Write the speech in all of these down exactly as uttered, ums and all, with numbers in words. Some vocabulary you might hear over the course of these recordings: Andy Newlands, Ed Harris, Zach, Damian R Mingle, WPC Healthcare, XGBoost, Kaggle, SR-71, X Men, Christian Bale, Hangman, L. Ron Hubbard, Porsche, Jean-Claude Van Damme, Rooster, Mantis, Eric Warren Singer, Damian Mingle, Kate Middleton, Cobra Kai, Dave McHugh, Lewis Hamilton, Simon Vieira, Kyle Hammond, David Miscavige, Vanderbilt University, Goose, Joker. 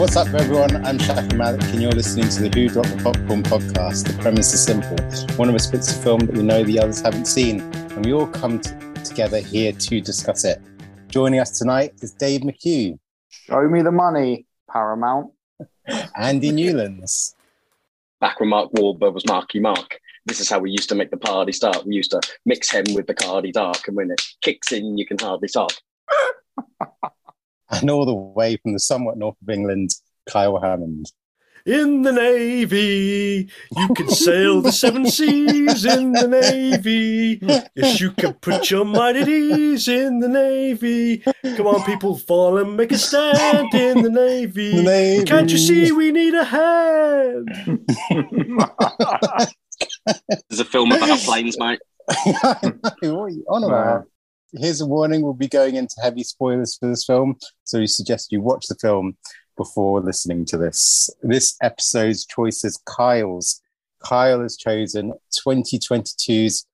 What's up, everyone? I'm Shafi Malik, and you're listening to the Who Drop the Popcorn podcast. The premise is simple. One of us picks a film that we know the others haven't seen, and we all come t- together here to discuss it. Joining us tonight is Dave McHugh. Show me the money, Paramount. Andy Newlands. Back when Mark Wahlberg was Marky Mark. This is how we used to make the party start. We used to mix him with the Cardi Dark, and when it kicks in, you can hardly stop. And all the way from the somewhat north of England, Kyle Hammond. In the Navy, you can sail the seven seas in the Navy. Yes, you can put your mind at ease in the Navy. Come on, people, fall and make a stand in the Navy. Navy. Can't you see we need a hand? There's a film about planes, mate. What are you on about? Here's a warning, we'll be going into heavy spoilers for this film, so we suggest you watch the film before listening to this. This episode's choice is Kyle's. Kyle has chosen twenty twenty-two's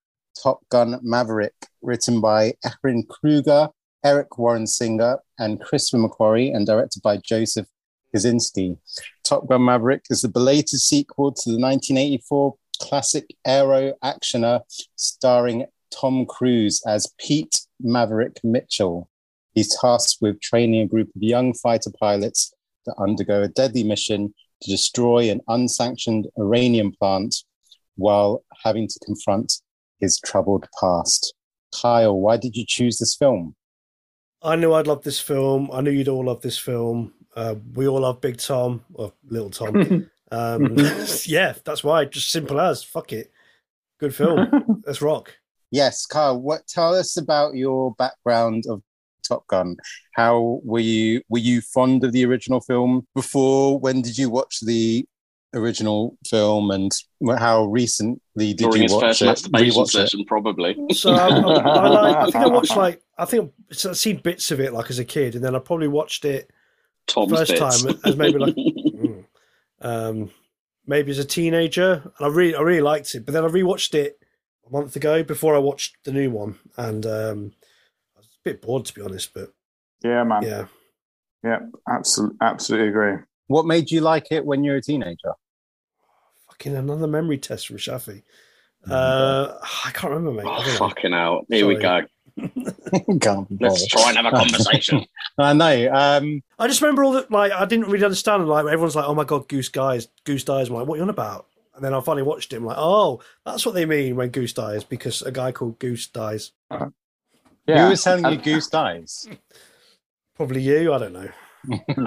Top Gun Maverick, written by Efren Kruger, Eric Warren Singer, and Christopher McQuarrie, and directed by Joseph Kaczynski. Top Gun Maverick is the belated sequel to the nineteen eighty-four classic aero actioner starring Tom Cruise as Pete Maverick Mitchell. He's tasked with training a group of young fighter pilots that undergo a deadly mission to destroy an unsanctioned uranium plant while having to confront his troubled past. Kyle, why did you choose this film? I knew I'd love this film. I knew you'd all love this film. Uh, we all love Big Tom, or Little Tom. um, yeah, that's why. Just simple as. Fuck it. Good film. Let's rock. Yes, Kyle, what, tell us about your background of Top Gun. How were you, were you fond of the original film before? When did you watch the original film, and how recently did During you watch it? During his first masturbation session, it? probably. So I, I, I, like, I think I watched, like, I think I've seen bits of it, like, as a kid, and then I probably watched it Tom's first bits. time as maybe, like, mm, um, maybe as a teenager, and I really, I really liked it, but then I rewatched it a month ago before I watched the new one, and um, I was a bit bored, to be honest, but yeah, man, yeah, yeah, absolutely, absolutely agree. What made you like it when you were a teenager? Fucking another memory test from Shafi. Mm-hmm. Uh, I can't remember, mate. Oh, fucking hell, here Sorry. we go. Can't Let's try and have a conversation. I know. Um, I just remember all that, like, I didn't really understand, like, everyone's like, oh my god, Goose guys, Goose dies. I'm like, what are you on about? And then I finally watched it. I'm like, oh, that's what they mean when Goose dies, because a guy called Goose dies. Uh-huh. Yeah. Who was telling you Goose dies? Probably you. I don't know.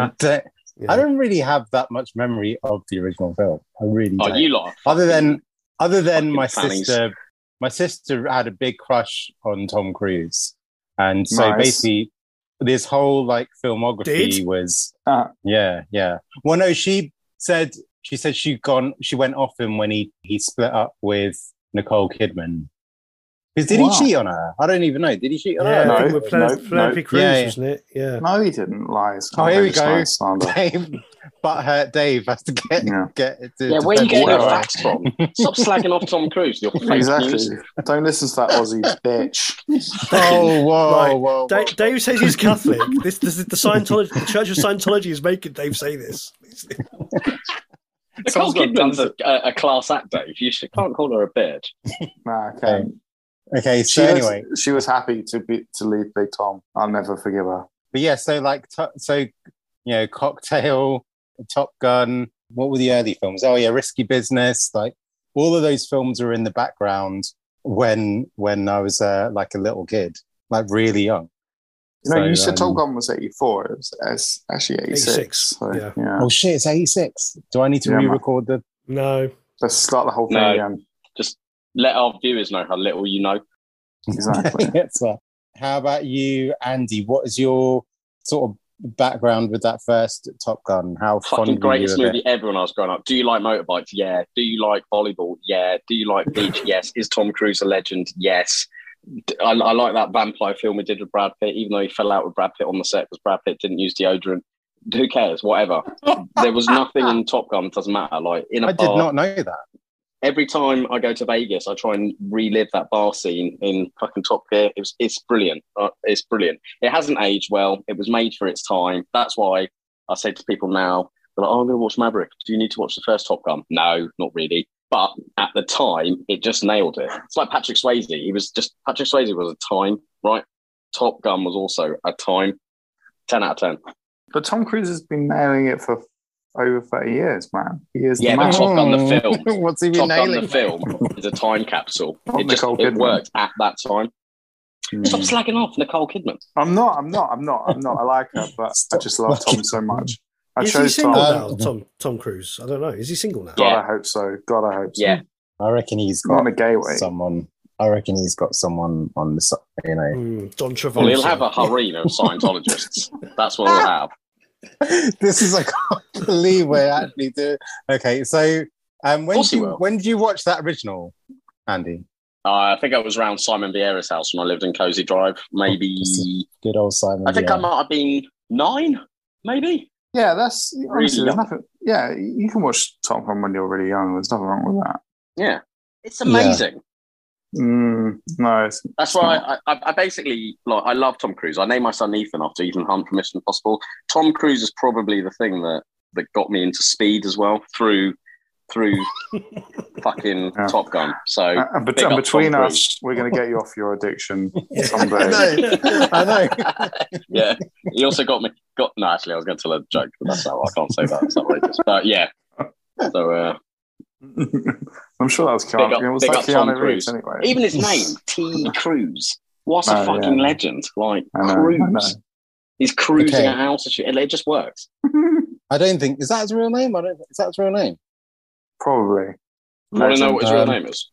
I, don't, yeah. I don't really have that much memory of the original film. I really oh, don't. You lot. Other than, other than my fannies. sister, my sister had a big crush on Tom Cruise. And so nice. basically this whole, like, filmography Did? was, uh-huh. yeah, yeah. Well, no, she said... She said she gone. She went off him when he, he split up with Nicole Kidman. Because did wow. he cheat on her? I don't even know. Did he cheat on yeah, her? No, we were playing Penelope Cruz, wasn't it? Yeah. No, he didn't lie. Oh, here we go. Dave, but hurt Dave has to get yeah. get it. To, yeah, where are you getting your facts from? Stop slagging off Tom Cruise. Your exactly. News. Don't listen to that Aussie bitch. Oh, whoa, right. whoa, whoa. Dave, Dave says he's Catholic. this, this is the Scientology. The Church of Scientology is making Dave say this. Nicole Kidman's a, a class act, Dave. You should, can't call her a bitch. Nah, okay. Um, okay, so she anyway. Was, she was happy to be to leave Big Tom. I'll never forgive her. But yeah, so like, t- so, you know, Cocktail, Top Gun, what were the early films? Oh yeah, Risky Business. Like, all of those films were in the background when when I was uh, like a little kid, like really young. You know, so, you said um, Top Gun was eighty-four. It was, it's actually eighty-six. eighty-six So, yeah. Yeah. Oh, shit, it's eighty-six. Do I need to yeah, re-record man. the... No. Let's start the whole thing no. again. Just let our viewers know how little you know. Exactly. Yes, sir. How about you, Andy? What is your sort of background with that first Top Gun? How Fucking fond greatest were you movie ever when I was growing up. Do you like motorbikes? Yeah. Do you like volleyball? Yeah. Do you like beach? Yes. Is Tom Cruise a legend? Yes. I, I like that vampire film we did with Brad Pitt, even though he fell out with Brad Pitt on the set because Brad Pitt didn't use deodorant. Who cares? Whatever. There was nothing in Top Gun. It doesn't matter. Like in a I bar, did not know that. Every time I go to Vegas, I try and relive that bar scene in fucking Top Gear. It was, it's brilliant. It's brilliant. It hasn't aged well. It was made for its time. That's why I say to people now, they're like, oh, I'm going to watch Maverick. Do you need to watch the first Top Gun? No, not really. But at the time, it just nailed it. It's like Patrick Swayze. He was just, Patrick Swayze was a time, right? Top Gun was also a time. ten out of ten. But Tom Cruise has been nailing it for over thirty years, man. He is yeah, the man. But Top Gun the film. What's he been Top nailing? Gun the film is a time capsule. Not it just it worked at that time. Mm. Stop slacking off, Nicole Kidman. I'm not. I'm not. I'm not. I'm not. I like her, but I just love Tom so much. I is chose he single Tom. Now, Tom. Tom Cruise. I don't know. Is he single now? God, yeah. I hope so. God, I hope so. Yeah. I reckon he's got on a gateway. Someone. I reckon he's got someone on the side. You know, mm, Don Travolta. Well, he'll have a harem of Scientologists. That's what he'll have. This is I can't believe we're actually doing. Okay, so um, when did you, when did you watch that original, Andy? Uh, I think I was around Simon Vieira's house when I lived in Cozy Drive. Maybe good old Simon. I think Vieira. I might have been nine, maybe. Yeah, that's honestly, really nothing, yeah. You can watch Top Gun when you're really young. There's nothing wrong with that. Yeah, it's amazing. Yeah. Mm, no, it's, that's it's why I, I, I basically like. I love Tom Cruise. I named my son Ethan after Ethan Hunt from Mission Impossible. Tom Cruise is probably the thing that, that got me into Speed as well through. Through fucking yeah. Top Gun. So uh, and bet- and between Tom us, Cruise. We're going to get you off your addiction someday. I know. I know. Yeah. He also got me. Got no. Actually, I was going to tell a joke, but that's not. I can't say that. It's outrageous. But yeah. So uh, I'm sure that was Keanu. Up, it was like Keanu Reeves anyway. Even his name, T. Cruise. What no, a fucking yeah. legend! Like know, Cruise. He's cruising okay. at altitude. It just works. I don't think is that his real name. I don't. Is that his real name? Probably. I don't know what his real name is.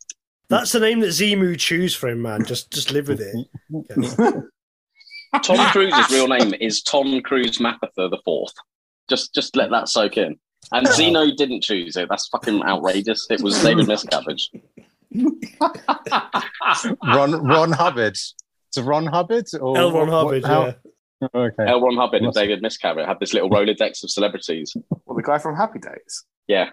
That's the name that Zemu choose for him, man. Just just live with it. Okay. Tom Cruise's real name is Tom Cruise Mapother the Fourth. Just just let that soak in. And Zeno didn't choose it. That's fucking outrageous. It was David Miscavige. Ron Ron Hubbard. Is it Ron Hubbard? Or L. Ron Hubbard, what, yeah. How, okay. L. Ron Hubbard and David Miscavige had this little Rolodex of celebrities. Well, the guy from Happy Days. Yeah.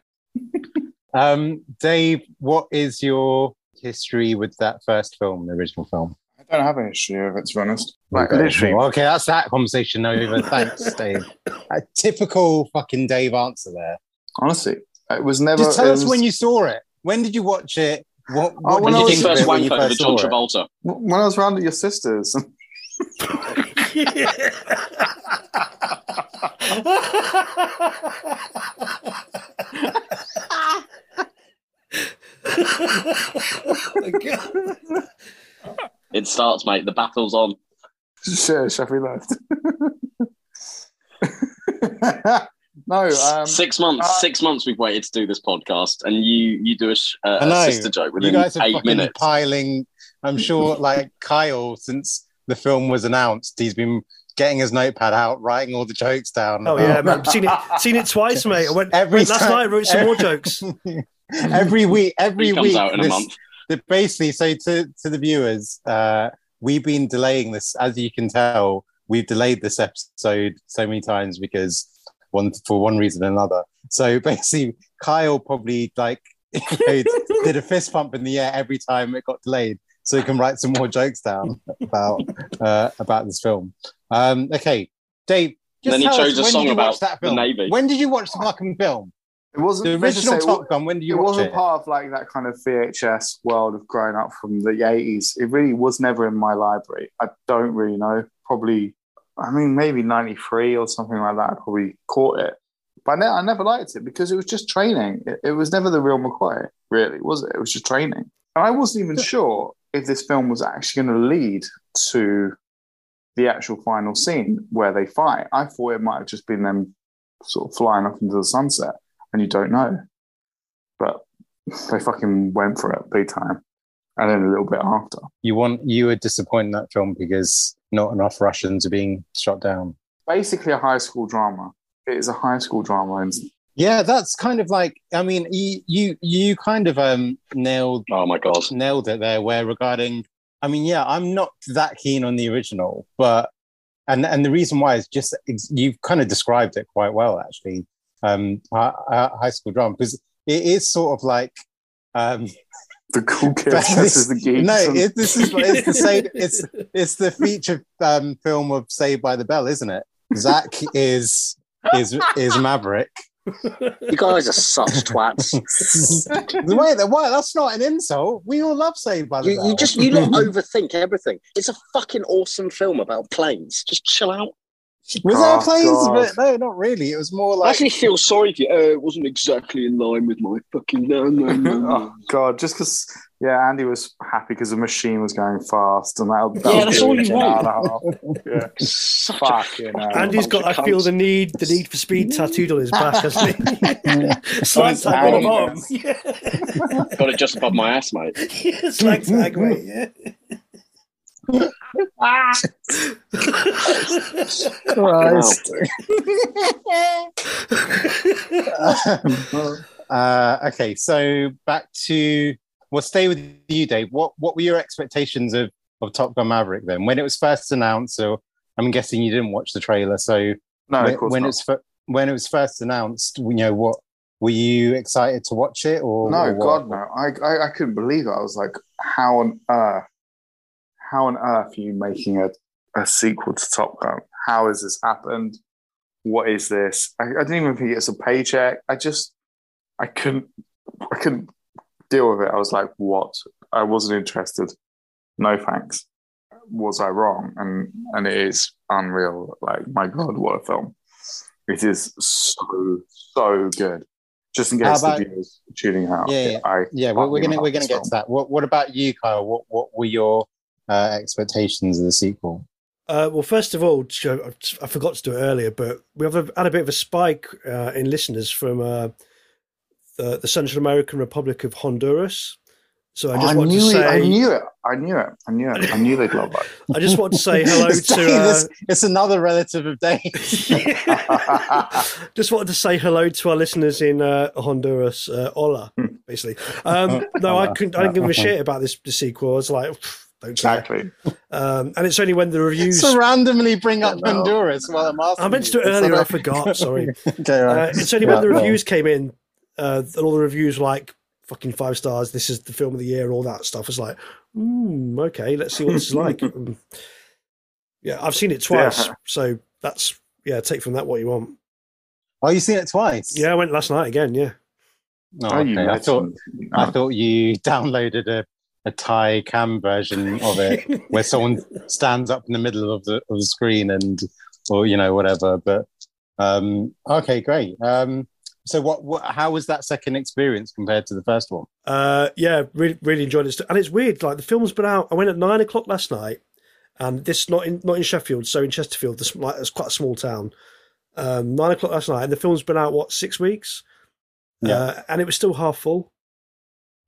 um, Dave, what is your history with that first film, the original film? I don't have an issue with it, to be honest. Like, okay. Literally. Okay, that's that conversation over. Thanks, Dave. A typical fucking Dave answer there. Honestly, it was never. Just tell us was... when you saw it. When did you watch it? What, what oh, when did I was you think first one photo of John Travolta? It? When I was round at your sister's. It starts, mate. The battle's on. Sure, Sheffy left. No, um, six months. Uh, six months we've waited to do this podcast, and you you do a, sh- uh, a sister joke within you guys are eight fucking minutes. Piling, I'm sure. Like Kyle, since the film was announced, he's been getting his notepad out, writing all the jokes down. Oh yeah, man, I've seen it, seen it twice, mate. I went every went last time, night. I wrote some every, more jokes. Every week, every he comes week, out in this, a month. The, basically, so to, to the viewers, uh, we've been delaying this. As you can tell, we've delayed this episode so many times because one for one reason or another. So basically, Kyle probably like you know, did a fist pump in the air every time it got delayed, so he can write some more jokes down about uh, about this film. Um, okay, Dave. Just then he chose us, a song about that film? The Navy. When did you watch the fucking film? It wasn't the original say, Top Gun. When did you? It watch wasn't it? Part of like that kind of V H S world of growing up from the eighties. It really was never in my library. I don't really know. Probably, I mean, maybe ninety-three or something like that. I probably caught it, but I, ne- I never liked it because it was just training. It, it was never the real McQuarrie, really, was it? It was just training, and I wasn't even sure if this film was actually going to lead to the actual final scene where they fight. I thought it might have just been them sort of flying off into the sunset. And you don't know. But they fucking went for it big time. And then a little bit after. You want you were disappointed in that film because not enough Russians are being shot down. Basically a high school drama. It is a high school drama. And yeah, that's kind of like, I mean, you you, you kind of um, nailed, oh my God. nailed it there where regarding, I mean, yeah, I'm not that keen on the original, but, and, and the reason why is just, you've kind of described it quite well, actually. Um, high school drama because it is sort of like um, the cool kid versus the geeks. No, it, this is it's the same. It's it's the feature um, film of Saved by the Bell, isn't it? Zach is is is Maverick. You guys are such twats. Wait, why? That's not an insult. We all love Saved by the you, Bell. You just you don't overthink everything. It's a fucking awesome film about planes. Just chill out. Was oh, there planes? But no, not really. It was more like I actually feel sorry for you. Uh, it wasn't exactly in line with my fucking. No, no, no, no. Oh god! Just because, yeah, Andy was happy because the machine was going fast, and that. that yeah, that's all you want. Yeah. Fuck, you know. Andy's got. I feel the need, the need for speed tattooed on his back, hasn't he? Slight tag on arm. Got it just above my ass, mate. Yeah, slight tag, mate. Yeah. Christ. um, uh, okay, so back to we'll stay with you, Dave. What what were your expectations of, of Top Gun Maverick then? When it was first announced, so I'm guessing you didn't watch the trailer. So no, when, when it's when it was first announced, you know what. Were you excited to watch it or no? Or God, no. I, I I couldn't believe it. I was like, how on earth? How on earth are you making a, a sequel to Top Gun? How has this happened? What is this? I, I didn't even think it's a paycheck. I just, I couldn't, I couldn't deal with it. I was like, what? I wasn't interested. No thanks. Was I wrong? And and it is unreal. Like, my God, what a film! It is so so good. Just in case about, the viewers tuning out. Yeah, yeah. I, yeah we're, we're gonna we're gonna get film. to that. What What about you, Kyle? What What were your Uh, expectations of the sequel? Uh, well, first of all, I forgot to do it earlier, but we have had a bit of a spike uh, in listeners from uh, the, the Central American Republic of Honduras. So I just want to say, I knew it, I knew it, I knew it, I knew they'd love that. I just want to say hello it's to. Dave, uh, it's, it's another relative of Dave. Just wanted to say hello to our listeners in uh, Honduras. Uh, hola, basically. Um, no, I couldn't. I didn't give a shit about this the sequel. I was like. Exactly, um, and it's only when the reviews so randomly bring up no. Honduras while I'm asking. I meant to do it earlier, I forgot. Sorry, okay, right. uh, it's only yeah, when the reviews no. came in, uh, and all the reviews were like fucking five stars. This is the film of the year, all that stuff. It's like, mm, okay, let's see what this is like. um, yeah, I've seen it twice, yeah. so that's yeah. Take from that what you want. Oh, you seen it twice? Yeah, I went last night again. Yeah. Oh, okay. you I thought no. I thought you downloaded a. a Thai cam version of it where someone stands up in the middle of the, of the screen and, or, you know, whatever, but, um, okay, great. Um, so what, what, how was that second experience compared to the first one? Uh, yeah, really, really enjoyed it. And it's weird. Like the film's been out, I went at nine o'clock last night and this not in, not in Sheffield. So in Chesterfield, this like, it's quite a small town, um, nine o'clock last night and the film's been out, what, six weeks. Yeah. Uh, and it was still half full.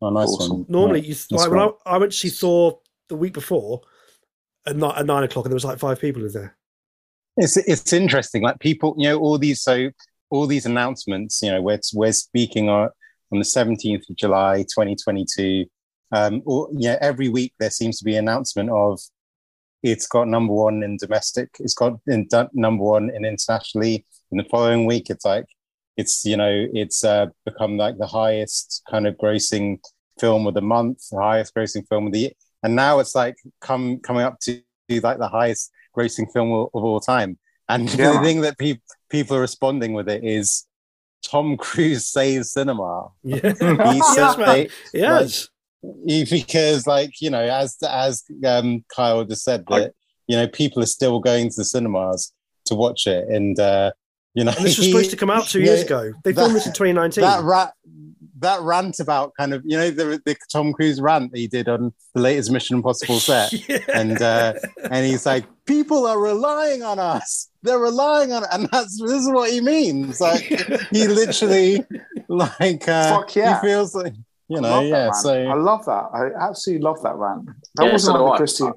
Oh, nice awesome. one. Normally, yeah, you th- like, when I, I went to see Thor the week before at, not, at nine o'clock, and there was like five people in there. It's it's interesting, like people, you know, all these so all these announcements. You know, we're we're speaking on, on the seventeenth of July, twenty twenty two. Um, or, you know, every week there seems to be an announcement of it's got number one in domestic, it's got in, number one in internationally. And the following week, it's like. It's, you know, it's uh, become like the highest kind of grossing film of the month, the highest grossing film of the year. And now it's like come coming up to like the highest grossing film of, of all time. And yeah. the thing that pe- people are responding with it is Tom Cruise saves cinema. Yeah. he says, yes. yes. Like, because like, you know, as, as um, Kyle just said, that, I... you know, people are still going to the cinemas to watch it. And, uh, you know, and this was supposed he, to come out two yeah, years ago. They filmed that, this in twenty nineteen. That rat, that rant about kind of, you know, the, the Tom Cruise rant that he did on the latest Mission Impossible set, yeah. and uh, and he's like, people are relying on us. They're relying on, and that's this is what he means. Like he literally, like uh, Fuck yeah. he feels like, you know, yeah. So I love that. I absolutely love that rant. That yeah, wasn't like the Christian.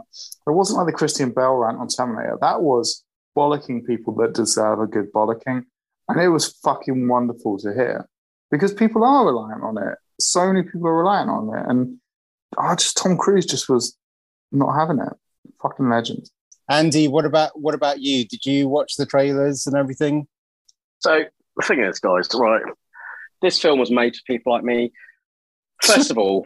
That wasn't like the Christian Bale rant on Terminator. That was. Bollocking people that deserve a good bollocking, and it was fucking wonderful to hear because people are reliant on it. So many people are reliant on it, and I oh, just Tom Cruise just was not having it. Fucking legend. Andy, what about what about you? Did you watch the trailers and everything? So the thing is, guys, right? This film was made for people like me. First of all,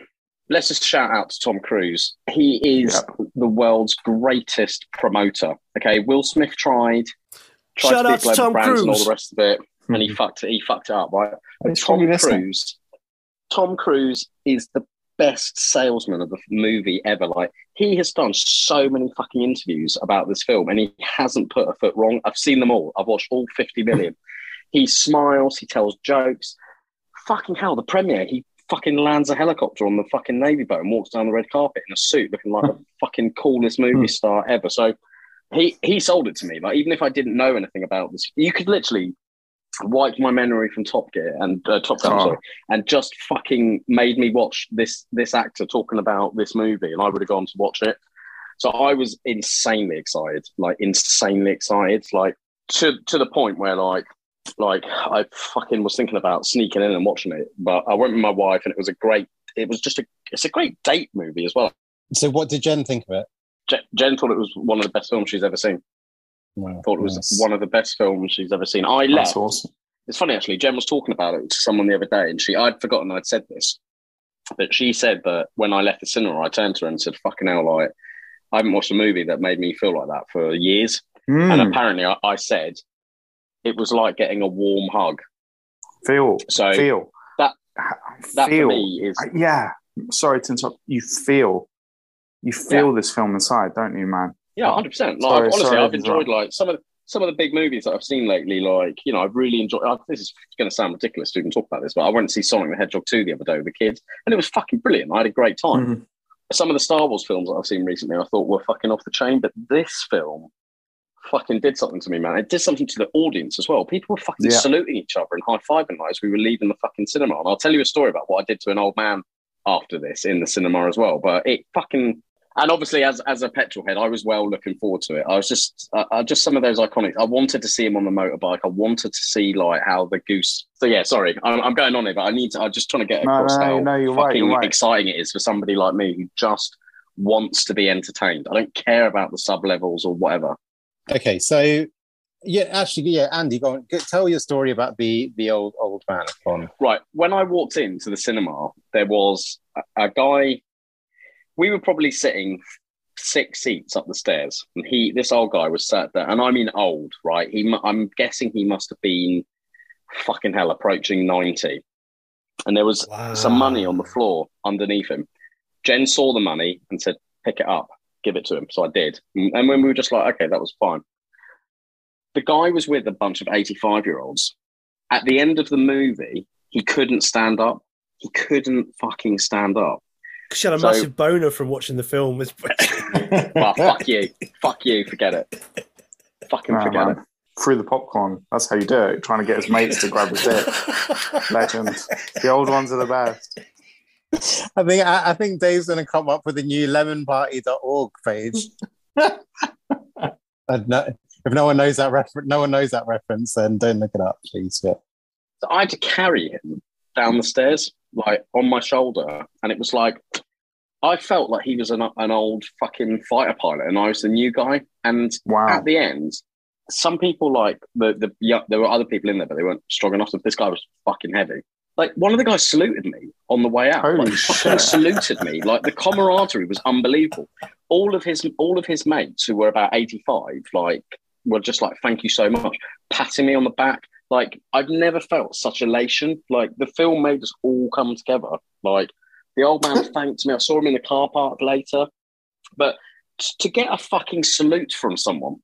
let's just shout out to Tom Cruise. He is yep. the world's greatest promoter. Okay, Will Smith tried. tried Shout to be clever Tom brands Cruise. and all the rest of it, and he fucked it. He fucked it up, right? And Tom Cruise, Tom Cruise is the best salesman of the movie ever. Like, he has done so many fucking interviews about this film, and he hasn't put a foot wrong. I've seen them all. I've watched all fifty million. He smiles. He tells jokes. Fucking hell, the premiere, he fucking lands a helicopter on the fucking Navy boat and walks down the red carpet in a suit looking like the fucking coolest movie star ever. So he, he sold it to me. Like, even if I didn't know anything about this, you could literally wiped my memory from Top Gear and uh, Top Gun, oh. sorry, and just fucking made me watch this this actor talking about this movie, and I would have gone to watch it. So I was insanely excited, like insanely excited, like to to the point where like like I fucking was thinking about sneaking in and watching it. But I went with my wife, and it was a great. It was just a. It's a great date movie as well. So what did Jen think of it? Jen, Jen thought it was one of the best films she's ever seen. Wow, thought it was nice. One of the best films she's ever seen. I left. Awesome. It's funny, actually. Jen was talking about it to someone the other day, and she I'd forgotten I'd said this, but she said that when I left the cinema, I turned to her and said, "Fucking hell, like, I haven't watched a movie that made me feel like that for years." Mm. And apparently, I, I said it was like getting a warm hug. Feel so feel that that feel. For me is yeah. Sorry to interrupt. You feel you feel yeah. this film inside, don't you, man? Yeah, one hundred percent. Like, sorry, honestly, sorry, I've enjoyed sorry. like some of the, some of the big movies that I've seen lately. Like, you know, I've really enjoyed. I, this is going to sound ridiculous to even talk about this, but I went and see Sonic the Hedgehog two the other day with the kids, and it was fucking brilliant. I had a great time. Mm-hmm. Some of the Star Wars films that I've seen recently, I thought were fucking off the chain, but this film fucking did something to me, man. It did something to the audience as well. People were fucking yeah. saluting each other and high-fiving like as we were leaving the fucking cinema. And I'll tell you a story about what I did to an old man after this in the cinema as well. But it fucking. And obviously, as as a petrol head, I was well looking forward to it. I was just, I, I just some of those iconic. I wanted to see him on the motorbike. I wanted to see like how the goose. So yeah, sorry, I'm, I'm going on here, but I need to. I'm just trying to get across no, no, how no, you're fucking right, right. exciting it is for somebody like me who just wants to be entertained. I don't care about the sub levels or whatever. Okay, so yeah, actually, yeah, Andy, go on. Tell your story about the the old old man. On. Right, when I walked into the cinema, there was a, a guy. We were probably sitting six seats up the stairs, and he, this old guy, was sat there, and I mean old, right? He, I'm guessing he must have been fucking hell approaching ninety, and there was wow. some money on the floor underneath him. Jen saw the money and said, "Pick it up, give it to him." So I did, and when we were just like, "Okay, that was fine." The guy was with a bunch of eighty-five-year-olds. At the end of the movie, he couldn't stand up. He couldn't fucking stand up. She had a so, massive boner from watching the film. Well, fuck you. Fuck you. Forget it. Fucking no, forget man. it. Through the popcorn. That's how you do it. Trying to get his mates to grab his dick. Legend. The old ones are the best. I think I, I think Dave's going to come up with a new lemon party dot org page. no, if no one knows that reference, no one knows that reference, then don't look it up, please. Yeah. So I had to carry him down the stairs, like on my shoulder, and it was like I felt like he was an, an old fucking fighter pilot, and I was the new guy. And wow. at the end, some people like the the yeah, there were other people in there, but they weren't strong enough. This guy was fucking heavy. Like, one of the guys saluted me on the way out. Holy like, shit. Fucking saluted me. Like, the camaraderie was unbelievable. All of his all of his mates who were about eighty-five, like, were just like, "Thank you so much," patting me on the back. Like, I've never felt such elation. Like, the film made us all come together. Like, the old man thanked me. I saw him in the car park later. But t- to get a fucking salute from someone,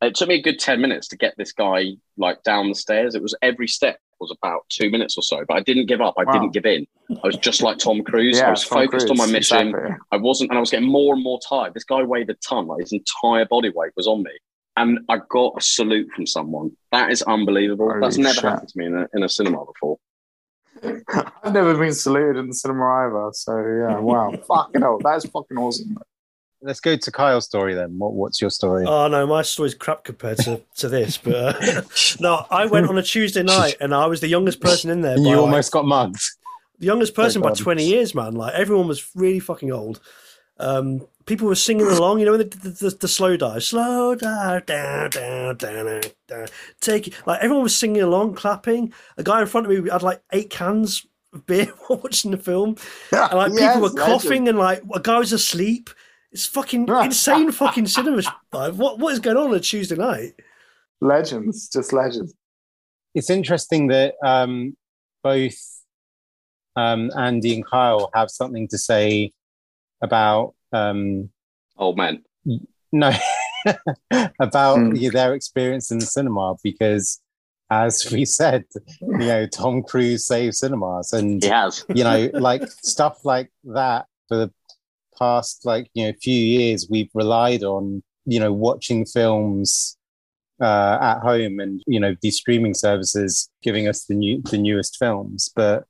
it took me a good ten minutes to get this guy, like, down the stairs. It was every step was about two minutes or so. But I didn't give up. I wow. didn't give in. I was just like Tom Cruise. Yeah, I was Tom focused Cruise. on my mission. Exactly. I wasn't, and I was getting more and more tired. This guy weighed a ton. Like, his entire body weight was on me. And I got a salute from someone. That is unbelievable. Holy That's never shit. happened to me in a, in a cinema before. I've never been saluted in the cinema either. So, yeah, wow. Fucking hell. That is fucking awesome. Let's go to Kyle's story then. What, what's your story? Oh, no, my story's crap compared to, to this. But uh, no, I went on a Tuesday night, and I was the youngest person in there. By, you almost like, got mugged. The youngest person by twenty years, man. Like, everyone was really fucking old. Um, people were singing along, you know, the, the, the slow dive, slow dive, down, down, down, down, take it. Like, everyone was singing along, clapping. A guy in front of me had like eight cans of beer while watching the film, and like yes, people were coughing, legend. and like a guy was asleep. It's fucking insane, fucking cinema. Like, what what is going on on a Tuesday night? legends, just legends. It's interesting that um, both um, Andy and Kyle have something to say about um, old men. No, about mm. you know, their experience in the cinema, because, as we said, you know, Tom Cruise saved cinemas, and he has. you know, like stuff like that for the past, like, you know, few years, we've relied on, you know, watching films uh, at home and, you know, these streaming services giving us the new, the newest films. But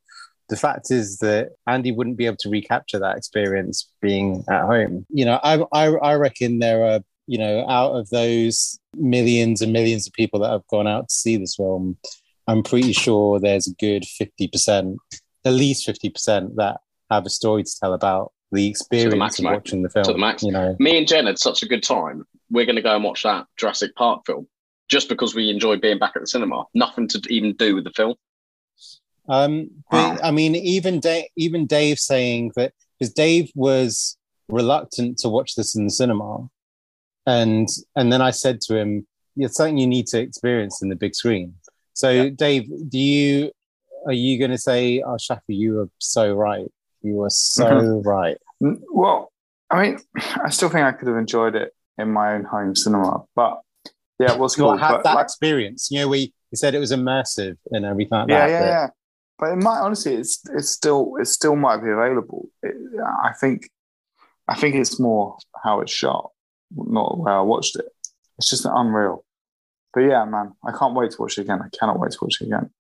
the fact is that Andy wouldn't be able to recapture that experience being at home. You know, I, I, I reckon there are, you know, out of those millions and millions of people that have gone out to see this film, I'm pretty sure there's a good fifty percent, at least fifty percent, that have a story to tell about the experience the max, of watching the film. To the max. You know, me and Jen had such a good time. We're going to go and watch that Jurassic Park film just because we enjoy being back at the cinema. Nothing to even do with the film. Um, but, I mean, even Dave, even Dave saying that, because Dave was reluctant to watch this in the cinema, and and then I said to him, "It's something you need to experience in the big screen." So, yeah. Dave, do you are you going to say, "Oh, Shafi, you are so right. You are so mm-hmm. right." Well, I mean, I still think I could have enjoyed it in my own home cinema, but yeah, it was cool. Had that like, experience, you know, we you said it was immersive and everything like yeah, that. Yeah, yeah, yeah. But it might honestly, it's it's still it still might be available. It, I think, I think it's more how it's shot, not where I watched it. It's just unreal. But yeah, man, I can't wait to watch it again. I cannot wait to watch it again.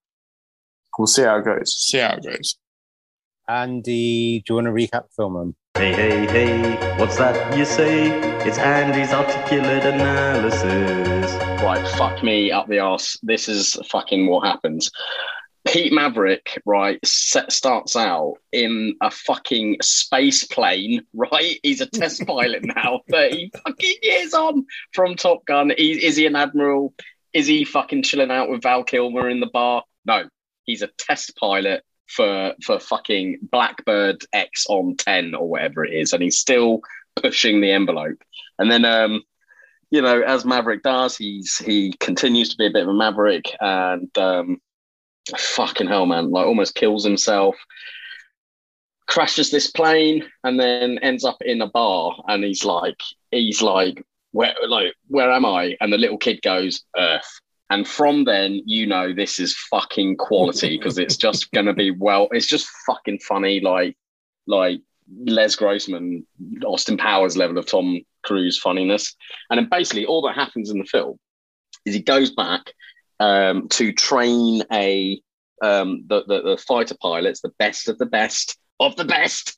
We'll see how it goes. See how it goes. Andy, do you want to recap the film? Man? Hey, hey, hey! What's that you say? It's Andy's articulate analysis. Right, fuck me up the arse. This is fucking what happens. Pete Maverick, right, set, starts out in a fucking space plane, right? He's a test pilot now, thirty fucking years on from Top Gun. He, is he an admiral? Is he fucking chilling out with Val Kilmer in the bar? No, he's a test pilot for for fucking Blackbird X on ten or whatever it is, and he's still pushing the envelope. And then, um, you know, as Maverick does, he's he continues to be a bit of a maverick, and... Um, fucking hell, man, like almost kills himself, crashes this plane, and then ends up in a bar, and he's like he's like where like where am I? And the little kid goes, Earth. And from then, you know, this is fucking quality, because it's just gonna be, well, it's just fucking funny, like like Les Grossman, Austin Powers level of Tom Cruise funniness. And then basically all that happens in the film is he goes back Um, to train a um, the, the the fighter pilots, the best of the best of the best,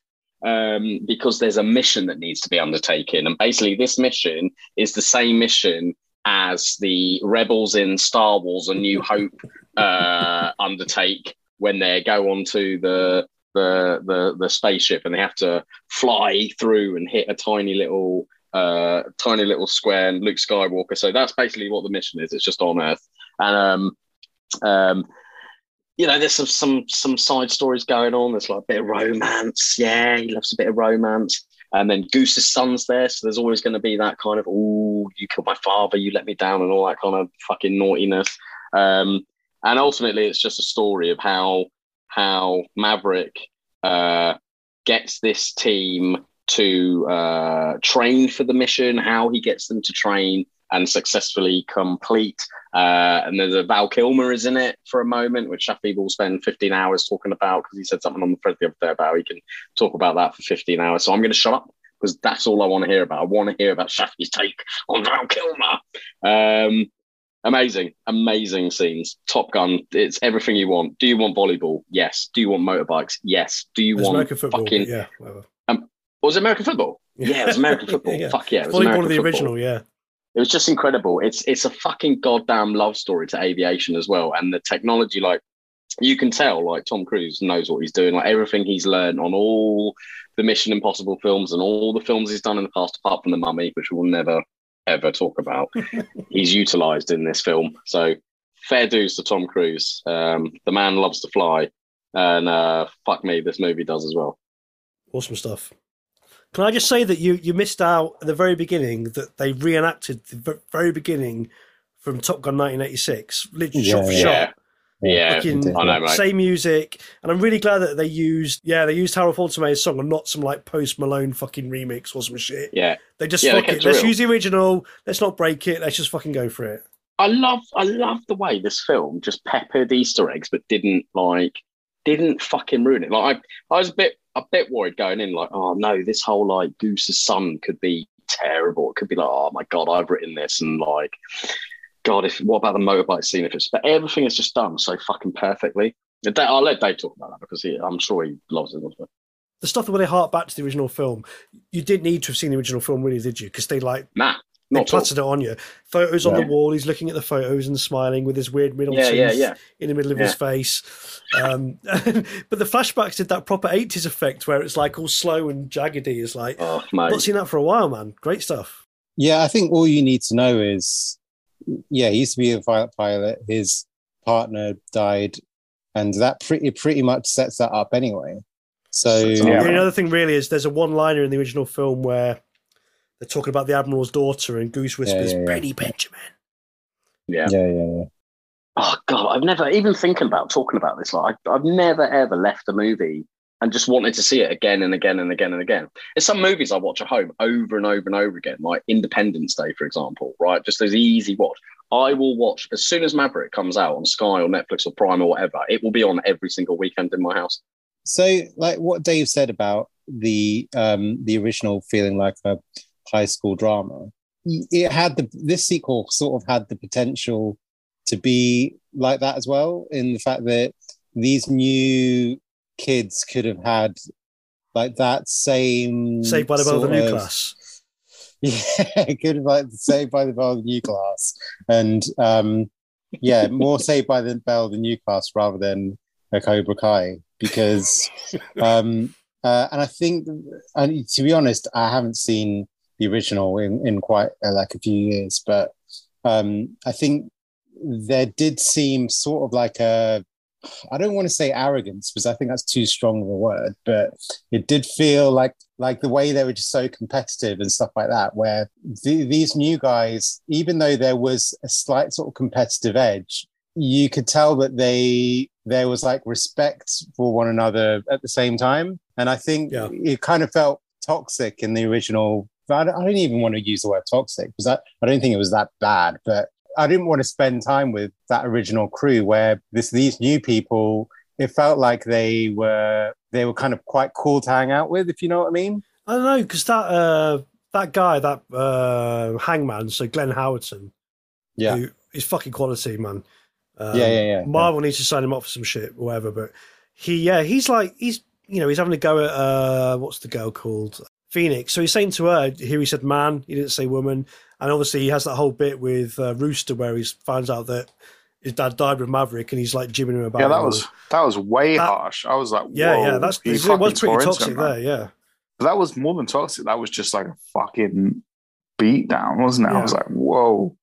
um, because there's a mission that needs to be undertaken, and basically this mission is the same mission as the rebels in Star Wars: A New Hope uh, undertake when they go onto the, the the the spaceship, and they have to fly through and hit a tiny little uh, tiny little square and Luke Skywalker. So that's basically what the mission is. It's just on Earth. And, um, um, you know, there's some, some some side stories going on. There's like a bit of romance. Yeah, he loves a bit of romance. And then Goose's son's there. So there's always going to be that kind of, oh, you killed my father, you let me down, and all that kind of fucking naughtiness. Um, and ultimately, it's just a story of how, how Maverick uh, gets this team to uh, train for the mission, how he gets them to train and successfully complete. Uh, and there's a Val Kilmer is in it for a moment, which Shafi will spend fifteen hours talking about, because he said something on the thread the other day about he can talk about that for fifteen hours. So I'm going to shut up, because that's all I want to hear about. I want to hear about Shafi's take on Val Kilmer. Um, amazing, amazing scenes. Top Gun, it's everything you want. Do you want volleyball? Yes. Do you want motorbikes? Yes. Do you there's want American football, fucking... Yeah, um, was it American football? Yeah, yeah, it was American football. yeah, yeah. Fuck yeah, it was American football. One of the original, yeah. It was just incredible. It's it's a fucking goddamn love story to aviation as well. And the technology, like, you can tell, like, Tom Cruise knows what he's doing. Like, everything he's learned on all the Mission Impossible films and all the films he's done in the past, apart from The Mummy, which we'll never, ever talk about, he's utilised in this film. So, fair dues to Tom Cruise. Um, the man loves to fly. And uh, fuck me, this movie does as well. Awesome stuff. Can I just say that you, you missed out at the very beginning that they reenacted the very beginning from Top Gun nineteen eighty-six, literally yeah, shot for yeah. shot. Yeah, I know, mate. Same music, and I'm really glad that they used yeah they used Harold Faltermeyer's song and not some like Post Malone fucking remix or some shit. Yeah, they just yeah, fuck they it. Let's real. use the original. Let's not break it. Let's just fucking go for it. I love I love the way this film just peppered Easter eggs, but didn't like didn't fucking ruin it. Like I, I was a bit a bit worried going in, like oh no, this whole like Goose's son could be terrible. It could be like oh my god, I've written this and like. God, if what about the motorbike scene? If it's but everything is just done so fucking perfectly. I'll let Dave talk about that because he, I'm sure he loves it. The stuff where they hark back to the original film, you didn't need to have seen the original film, really, did you? Because they like nah, they plastered it on you. Photos yeah. on the wall. He's looking at the photos and smiling with his weird middle yeah, tooth yeah, yeah. in the middle of yeah. his face. Um, but the flashbacks did that proper eighties effect where it's like all slow and jaggedy. It's like oh, not seen that for a while, man. Great stuff. Yeah, I think all you need to know is. Yeah, he used to be a fighter pilot. His partner died, and that pretty pretty much sets that up anyway. So yeah. Another thing really is there's a one-liner in the original film where they're talking about the Admiral's daughter, and Goose whispers, yeah, yeah, yeah. "Benny Benjamin." Yeah. yeah, yeah, yeah. Oh God, I've never even thinking about talking about this. Like, I've never ever left a movie and just wanted to see it again and again and again and again. There's some movies I watch at home over and over and over again, like Independence Day, for example, right? Just those easy watch. I will watch, as soon as Maverick comes out on Sky or Netflix or Prime or whatever, it will be on every single weekend in my house. So, like what Dave said about the um, the original feeling like a high school drama, it had the this sequel sort of had the potential to be like that as well, in the fact that these new... kids could have had like that same Saved by the Bell of the new class. Yeah, could have like Saved by the Bell of the new class. And um yeah, more Saved by the Bell of the new class rather than a Cobra Kai. Because um uh, and I think and to be honest, I haven't seen the original in, in quite uh, like a few years, but um I think there did seem sort of like a I don't want to say arrogance because I think that's too strong of a word, but it did feel like like the way they were just so competitive and stuff like that, where th- these new guys, even though there was a slight sort of competitive edge, you could tell that they there was like respect for one another at the same time. And I think yeah. it kind of felt toxic in the original. I don't, I don't even want to use the word toxic because I, I don't think it was that bad, but I didn't want to spend time with that original crew where this, these new people, it felt like they were they were kind of quite cool to hang out with, if you know what I mean. I don't know, because that uh, that guy, that uh, Hangman, so Glenn Howerton, yeah, who is fucking quality, man. Um, yeah, yeah, yeah. Marvel yeah. needs to sign him up for some shit, or whatever. But he, yeah, he's like he's you know he's having a go at uh, what's the girl called? Phoenix. So he's saying to her, here he said man, he didn't say woman. And obviously he has that whole bit with uh, Rooster where he finds out that his dad died with Maverick and he's like jibbing him about. Yeah, that him. was that was way that, harsh. I was like, whoa, yeah, yeah, that's it was pretty toxic him, there, yeah. But that was more than toxic. That was just like a fucking beat down, wasn't it? Yeah. I was like, whoa,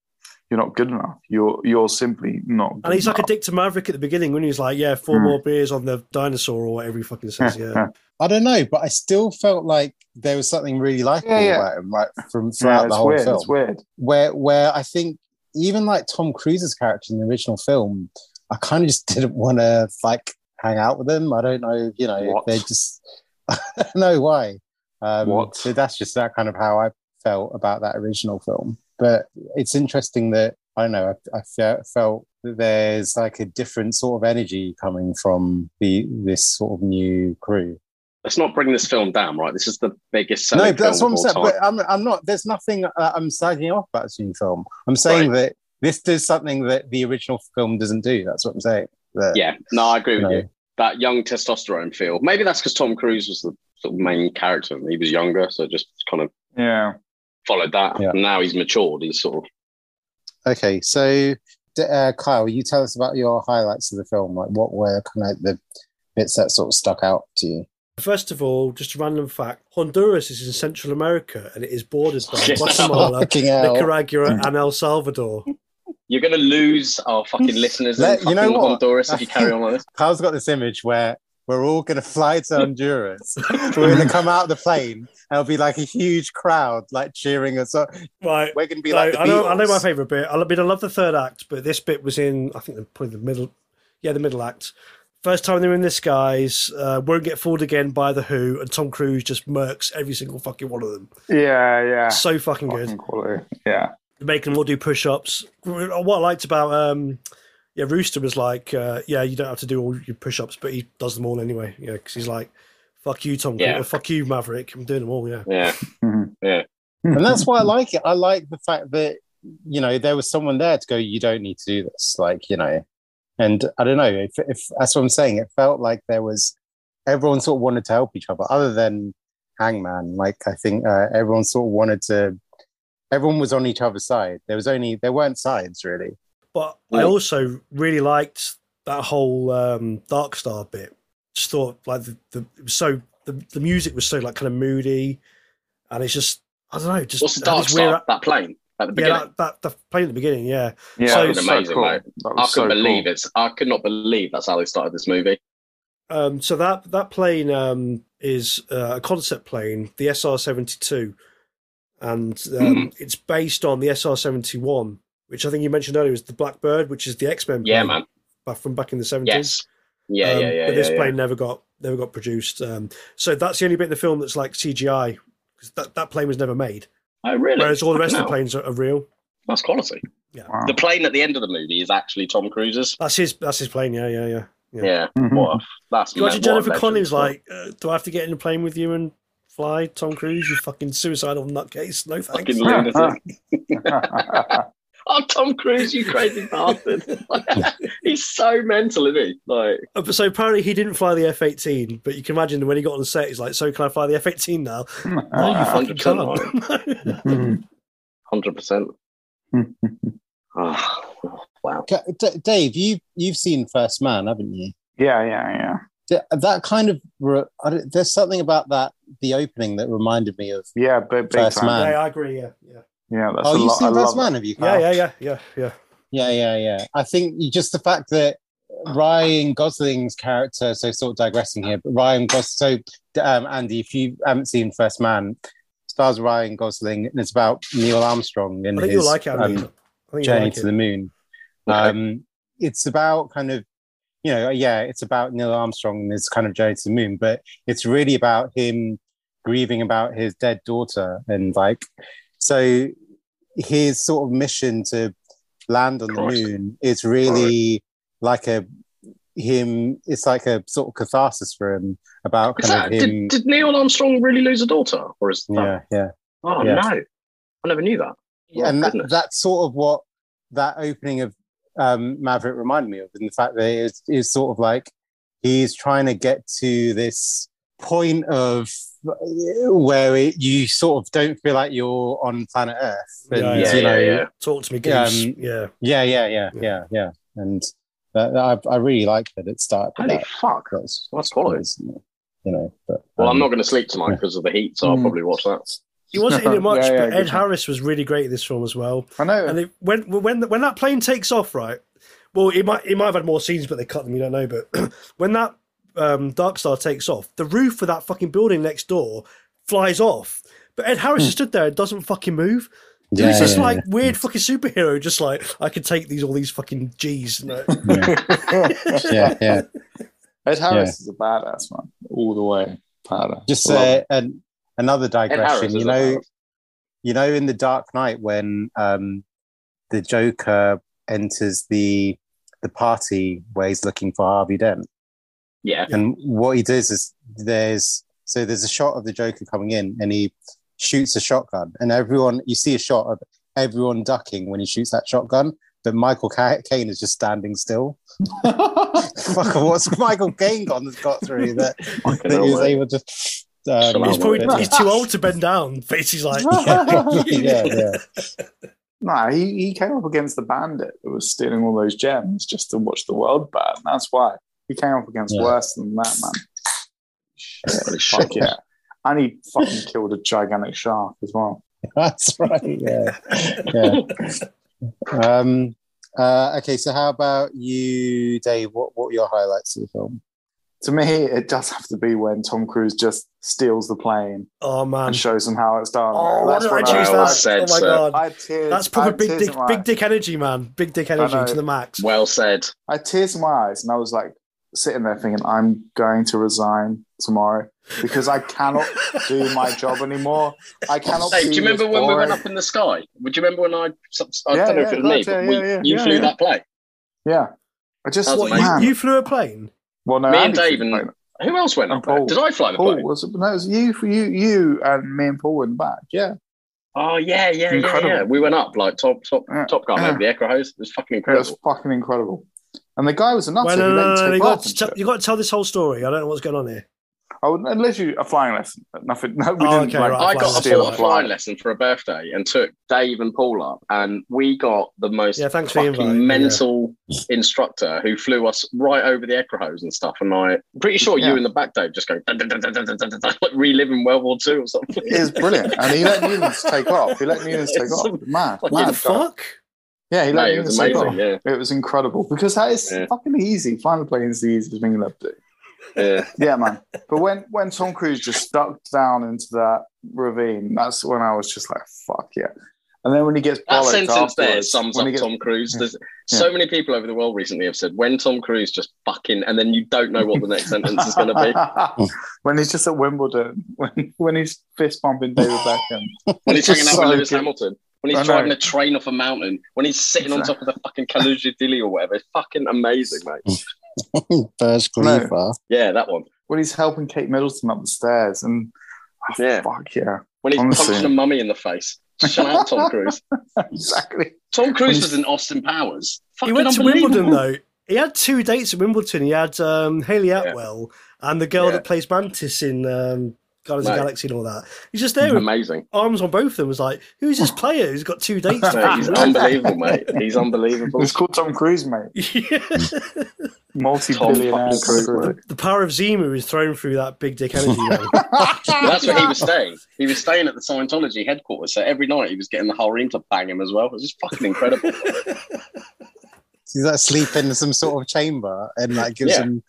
you're not good enough. You're you're simply not. Good and he's enough. Like a dick to Maverick at the beginning when he's like, yeah, four mm. more beers on the dinosaur or whatever he fucking says. Yeah, I don't know, but I still felt like. There was something really likable yeah, yeah. about him, like from throughout yeah, the whole weird, film. It's weird. Where, where I think even like Tom Cruise's character in the original film, I kind of just didn't want to like hang out with them. I don't know, you know, they just I don't know why. Um, what? So that's just that kind of how I felt about that original film. But it's interesting that I don't know. I, I felt that there's like a different sort of energy coming from the this sort of new crew. Let's not bring this film down, right? This is the biggest. No, that's film what I'm saying. But I'm, I'm not. There's nothing uh, I'm slagging off about this new film. I'm saying right. that this does something that the original film doesn't do. That's what I'm saying. That, yeah, no, I agree with you. Know. you. That young testosterone feel. Maybe that's because Tom Cruise was the sort of main character and he was younger, so just kind of yeah followed that. Yeah. And now he's matured. He's sort of okay. So, uh, Kyle, you tell us about your highlights of the film. Like, what were kind of the bits that sort of stuck out to you? First of all, just a random fact, Honduras is in Central America and it is bordered by Guatemala, Nicaragua, mm. and El Salvador. You're going to lose our fucking listeners Let, in fucking you know Honduras if you carry on like this. Kyle's got this image where we're all going to fly to Honduras. We're going to come out of the plane, and it'll be like a huge crowd, like cheering us up. Right. We're going to be no, like the I know, I know my favourite bit. I mean, I love the third act, but this bit was in, I think, probably the middle. Yeah, the middle act. First time they're in the skies, uh, won't get fooled again by the Who, and Tom Cruise just murks every single fucking one of them. Yeah, yeah. So fucking, fucking good. Quality. Yeah. They're making them all do push-ups. What I liked about... Um, Yeah, Rooster was like, uh, yeah, you don't have to do all your push-ups, but he does them all anyway. Yeah, because he's like, fuck you, Tom. Yeah. Or fuck you, Maverick. I'm doing them all, yeah. Yeah. yeah. And that's why I like it. I like the fact that, you know, there was someone there to go, you don't need to do this. Like, you know, and I don't know. If, if that's what I'm saying. It felt like there was, everyone sort of wanted to help each other, other than Hangman. Like, I think uh, everyone sort of wanted to, everyone was on each other's side. There was only, there weren't sides, really. But I also really liked that whole um, Dark Star bit. Just thought like the, the it was so the, the music was so like kind of moody, and it's just I don't know. Just what's the Dark Star? At, that plane at the beginning. Yeah, that, that the plane at the beginning. Yeah, yeah, so, that was amazing. So cool. Mate. That was I couldn't so believe cool. it. I could not believe that's how they started this movie. Um, so that that plane um, is uh, a concept plane, the S R seventy-two, and um, mm-hmm. it's based on the S R seventy-one. Which I think you mentioned earlier was the Blackbird, which is the X-Men yeah, plane man. from back in the seventies. Yes. Yeah, um, yeah, yeah. But this yeah, plane yeah. never got never got produced. Um, so that's the only bit in the film that's like C G I, because that, that plane was never made. Oh, really? Whereas all the rest no. of the planes are, are real. That's quality. Yeah. Wow. The plane at the end of the movie is actually Tom Cruise's. That's his That's his plane, yeah, yeah, yeah. Yeah. yeah. Mm-hmm. What a, that's you imagine Jennifer Connelly's like, uh, do I have to get in a plane with you and fly, Tom Cruise? You fucking suicidal nutcase. No thanks. Fucking lunatic. Oh, Tom Cruise, you crazy bastard. He's so mental, isn't he? Like, so apparently he didn't fly the F eighteen, but you can imagine when he got on the set, he's like, so can I fly the F eighteen now? No, you fucking can't. one hundred percent. Oh, wow. D- Dave, you, you've seen First Man, haven't you? Yeah, yeah, yeah. That kind of... Re- there's something about that, the opening, that reminded me of yeah, big, big First time. Man. Yeah, I agree, yeah, yeah. Yeah, that's oh, a you've lot. seen First Man, have you? Kyle? Yeah, yeah, yeah, yeah, yeah, yeah, yeah. I think just the fact that Ryan Gosling's character, so sort of digressing here, but Ryan Gosling, so um, Andy, if you haven't seen First Man, stars Ryan Gosling, and it's about Neil Armstrong and his like it, um, journey like to the moon. Okay. Um, it's about kind of, you know, yeah, it's about Neil Armstrong and his kind of journey to the moon, but it's really about him grieving about his dead daughter and like, so his sort of mission to land on Christ. the moon is really like a him. It's like a sort of catharsis for him about is kind that, of him. Did, did Neil Armstrong really lose a daughter, or is that? Yeah, yeah. Oh yeah. no, I never knew that. Yeah, oh, and that, that's sort of what that opening of um, Maverick reminded me of, in the fact that it is, is sort of like he's trying to get to this point of where it, you sort of don't feel like you're on planet Earth. And, yeah, yeah, you know, yeah, yeah. Talk to me, Goose. Um, yeah. yeah, yeah, yeah, yeah, yeah. And that, I, I really like that it started. Holy that. fuck, that's that's quality. You know, but, well, um, I'm not going to sleep tonight because yeah. of the heat, so I'll probably watch that. He wasn't in it much, yeah, yeah, but Ed Harris was really great in this film as well. I know. And it, when when when that plane takes off, right? Well, it might it might have had more scenes, but they cut them. You don't know, but when that. Um, Dark Star takes off, the roof of that fucking building next door flies off, but Ed Harris mm. stood there and doesn't fucking move. Yeah, he's just yeah, like yeah. weird fucking superhero, just like I could take these all these fucking G's. No. Yeah. yeah, yeah. Ed Harris yeah. is a badass man, all the way. Badass. Just uh, an, another digression. You know, you know, in the Dark Knight when um, the Joker enters the the party where he's looking for Harvey Dent. Yeah. And what he does is there's so there's a shot of the Joker coming in and he shoots a shotgun and everyone you see a shot of everyone ducking when he shoots that shotgun, but Michael Caine is just standing still. Fuck, what's Michael Caine gone that's got through that, that he was able to um, he's probably he's too old to bend down, but he's like yeah, yeah, yeah. Nah, he, he came up against the bandit that was stealing all those gems just to watch the world burn. That's why. He came up against yeah. worse than that, man. Shit, fuck yeah. And he fucking killed a gigantic shark as well. That's right, yeah. yeah. Um, uh, okay, so how about you, Dave? What, what were your highlights of the film? to me, it does have to be when Tom Cruise just steals the plane oh, man. and shows them how it's done. Oh, that's why did I choose that? Said, oh, my God. I tears, that's proper big dick, big dick energy, man. Big dick energy to the max. Well said. I tears in my eyes, and I was like, sitting there thinking, I'm going to resign tomorrow because I cannot do my job anymore. I cannot. Hey, do you remember when boring. we went up in the sky? Would you remember when I? I yeah, don't know yeah, if it was me, but yeah, we, yeah, you yeah, flew yeah. that plane. Yeah, I just what, you, you flew a plane. Well, no, me Andy and Dave and who else went up there? Did I fly the Paul, plane? Was it, no, it was you, you, you, and me and Paul went back. Yeah. Oh yeah, yeah, incredible. yeah, yeah. We went up like top, top, yeah. top gun yeah. over the Echo hose. It was fucking incredible. It was fucking incredible. And the guy was a nutter. Well, no, no, no, no, no. You got to t- you got to tell this whole story. I don't know what's going on here. I would literally a flying lesson. Nothing. No, we oh, didn't. Okay, like, right, I got a, a flying lesson for a birthday and took Dave and Paul up, and we got the most yeah, fucking for inviting, mental yeah. instructor who flew us right over the Echo and stuff. And I, I'm pretty sure yeah. you in the back, Dave, just go dun, dun, dun, dun, dun, dun, dun, like reliving World War Two or something. It is brilliant, and he let Newlands take off. He let Newlands take off. Mad, like, mad. The fuck. Yeah, he no, it was amazing. Yeah. It was incredible because that is yeah. fucking easy. Flying a plane is the easiest thing you'll ever do. Yeah, yeah, man. But when, when Tom Cruise just ducked down into that ravine, that's when I was just like, "Fuck yeah!" And then when he gets that sentence there sums up gets, Tom Cruise. Yeah. So yeah. many people over the world recently have said, "When Tom Cruise just fucking," and then you don't know what the next sentence is going to be. When he's just at Wimbledon, when when he's fist bumping David Beckham, when he's hanging out with Lewis Hamilton. When he's driving a train off a mountain, when he's sitting on top of the fucking Kaluga Dilly or whatever. It's fucking amazing, mate. Burj Khalifa. No. Yeah, that one. When he's helping Kate Middleton up the stairs and oh, yeah. fuck yeah. When he's Honestly. punching a mummy in the face. Shut up, Tom Cruise. Exactly. Tom Cruise was in Austin Powers. Fucking he went to Wimbledon though. He had two dates at Wimbledon. He had um, Hayley Atwell yeah. and the girl yeah. that plays Mantis in um Guardians of the Galaxy and all that. He's just there amazing. With arms on both of them. Was like, who's this player who's got two dates? Mate, he's unbelievable, mate. He's unbelievable. It's called Tom Cruise, mate. Yeah. Multi-billionaire Cruise. The, the power of Zemu is thrown through that big dick energy. Well, that's where he was staying. He was staying at the Scientology headquarters, so every night he was getting the whole room to bang him as well. It was just fucking incredible. He's like sleeping in some sort of chamber and like gives yeah. him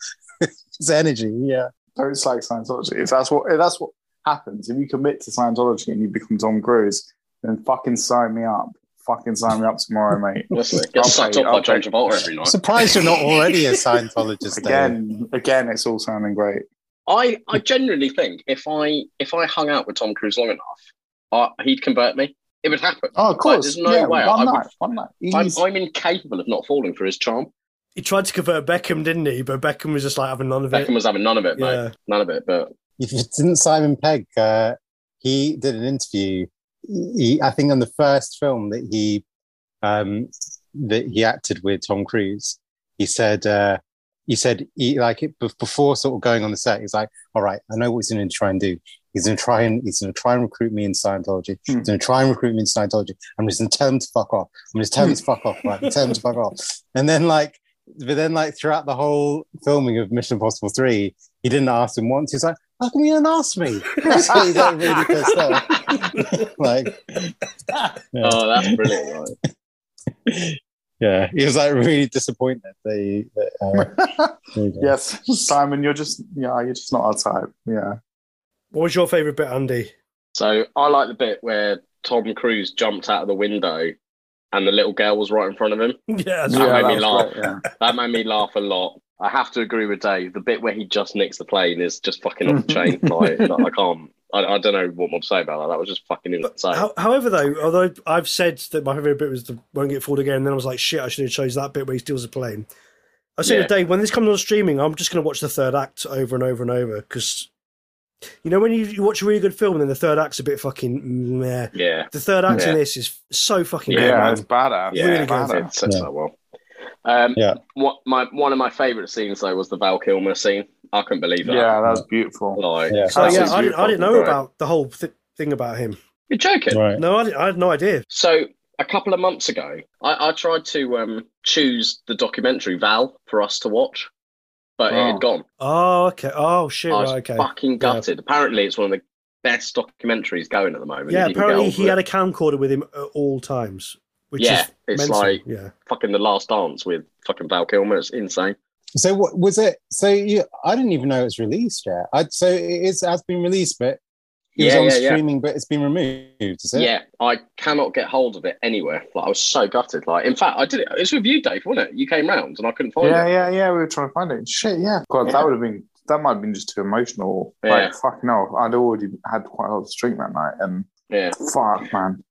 his energy, yeah. Don't slag Scientology. If that's what if that's what happens, if you commit to Scientology and you become Tom Cruise, then fucking sign me up. Fucking sign me up tomorrow, mate. Listen, get sucked up by John Travolta every night. Surprised you're not already a Scientologist. again, though. again, it's all sounding great. I, I genuinely think if I if I hung out with Tom Cruise long enough, uh, he'd convert me. It would happen. Oh, of course. Like, there's no yeah, way. One I night, would, one night. I'm, I'm incapable of not falling for his charm. He tried to convert Beckham, didn't he? But Beckham was just like having none of it. Beckham was having none of it, yeah. mate. None of it. But didn't Simon Pegg? Uh, he did an interview. He, I think, on the first film that he um, that he acted with Tom Cruise, he said uh, he said he, like it, before sort of going on the set, he's like, "All right, I know what he's going to try and do. He's going to try and he's going to try and recruit me in Scientology. Hmm. He's going to try and recruit me in Scientology. I'm just going to tell him to fuck off. I'm just telling him to fuck off. Right, tell him to fuck off." And then like. But then, like, throughout the whole filming of Mission Impossible three, he didn't ask him once. He was like, how come you didn't ask me? He's like, really pissed off. Like, yeah. Oh, that's brilliant. Right? Yeah, he was, like, really disappointed. That he, that, uh, yes, Simon, you're just, yeah, you're just not our type. Yeah. What was your favourite bit, Andy? So, I like the bit where Tom Cruise jumped out of the window and the little girl was right in front of him. Yeah, that yeah, made me that laugh. Great, yeah. That made me laugh a lot. I have to agree with Dave. The bit where he just nicks the plane is just fucking off the chain. Like, like, I can't. I, I don't know what more to say about that. That was just fucking insane. How, however, though, although I've said that my favourite bit was the won't get fooled again, and then I was like, shit, I should have chose that bit where he steals the plane. I said, yeah. Dave, when this comes on streaming, I'm just going to watch the third act over and over and over because. You know when you, you watch a really good film and then the third act's a bit fucking meh. Yeah. The third act yeah. in this is so fucking yeah, good. Yeah, it's badass. Yeah, really badass. It's such yeah. that well. Um, yeah. What my one of my favourite scenes though was the Val Kilmer scene. I couldn't believe that. Yeah, that was beautiful. Like, yeah. So, yeah, I, beautiful. I didn't know about the whole th- thing about him. You're joking? Right. No, I, I had no idea. So a couple of months ago, I, I tried to um, choose the documentary Val for us to watch. But oh. it had gone. Oh, okay. Oh, shit. I was okay. fucking gutted. Yeah. Apparently, it's one of the best documentaries going at the moment. Yeah, apparently he had it. a camcorder with him at all times. Which yeah, is it's mental. like yeah. fucking The Last Dance with fucking Val Kilmer. It's insane. So what was it? So you, I didn't even know it was released yet. I, so it is, has been released, but it yeah, was on yeah, streaming, yeah. but it's been removed. Is it? Yeah, I cannot get hold of it anywhere. Like I was so gutted. Like in fact, I did it. It's with you, Dave, wasn't it? You came round and I couldn't find yeah, it. Yeah, yeah, yeah. We were trying to find it. Shit, yeah. God, yeah. that would have been. That might have been just too emotional. Yeah. Like fuck no, I'd already had quite a lot to drink that night, and yeah, fuck man.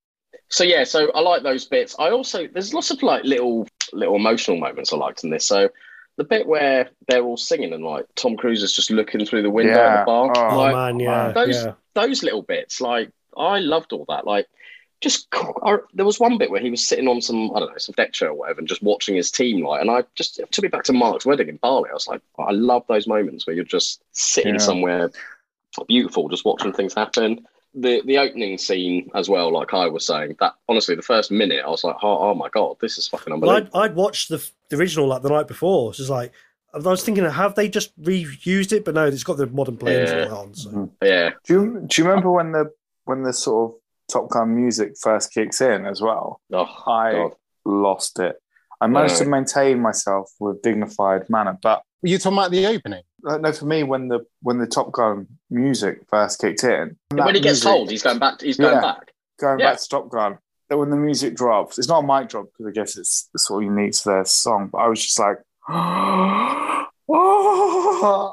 So yeah, so I like those bits. I also there's lots of like little little emotional moments I liked in this. So. The bit where they're all singing and like Tom Cruise is just looking through the window yeah. at the bar. Oh, like, man, yeah. Those, yeah. those little bits, like, I loved all that. Like, just, I, there was one bit where he was sitting on some, I don't know, some deck chair or whatever and just watching his team, like, and I just, it took me back to Mark's wedding in Bali. I was like, I love those moments where you're just sitting yeah. somewhere beautiful, just watching things happen. The the opening scene as well, like I was saying, that honestly, the first minute I was like, oh, oh my God, this is fucking unbelievable. Well, I'd, I'd watched the, the original like the night before. It's just like, I was thinking, have they just reused it? But no, it's got the modern players yeah. on. So. Mm-hmm. Yeah. Do you do you remember when the when the sort of Top Gun music first kicks in as well? Oh, I God. lost it. I managed no. to maintain myself with dignified manner, but you're talking about the opening. No, for me, when the when the Top Gun music first kicked in, when he gets music, told he's going back, he's going yeah, back, going yeah. back to Top Gun. Then when the music drops, it's not a mic drop because I guess it's sort of unique to their song. But I was just like, oh,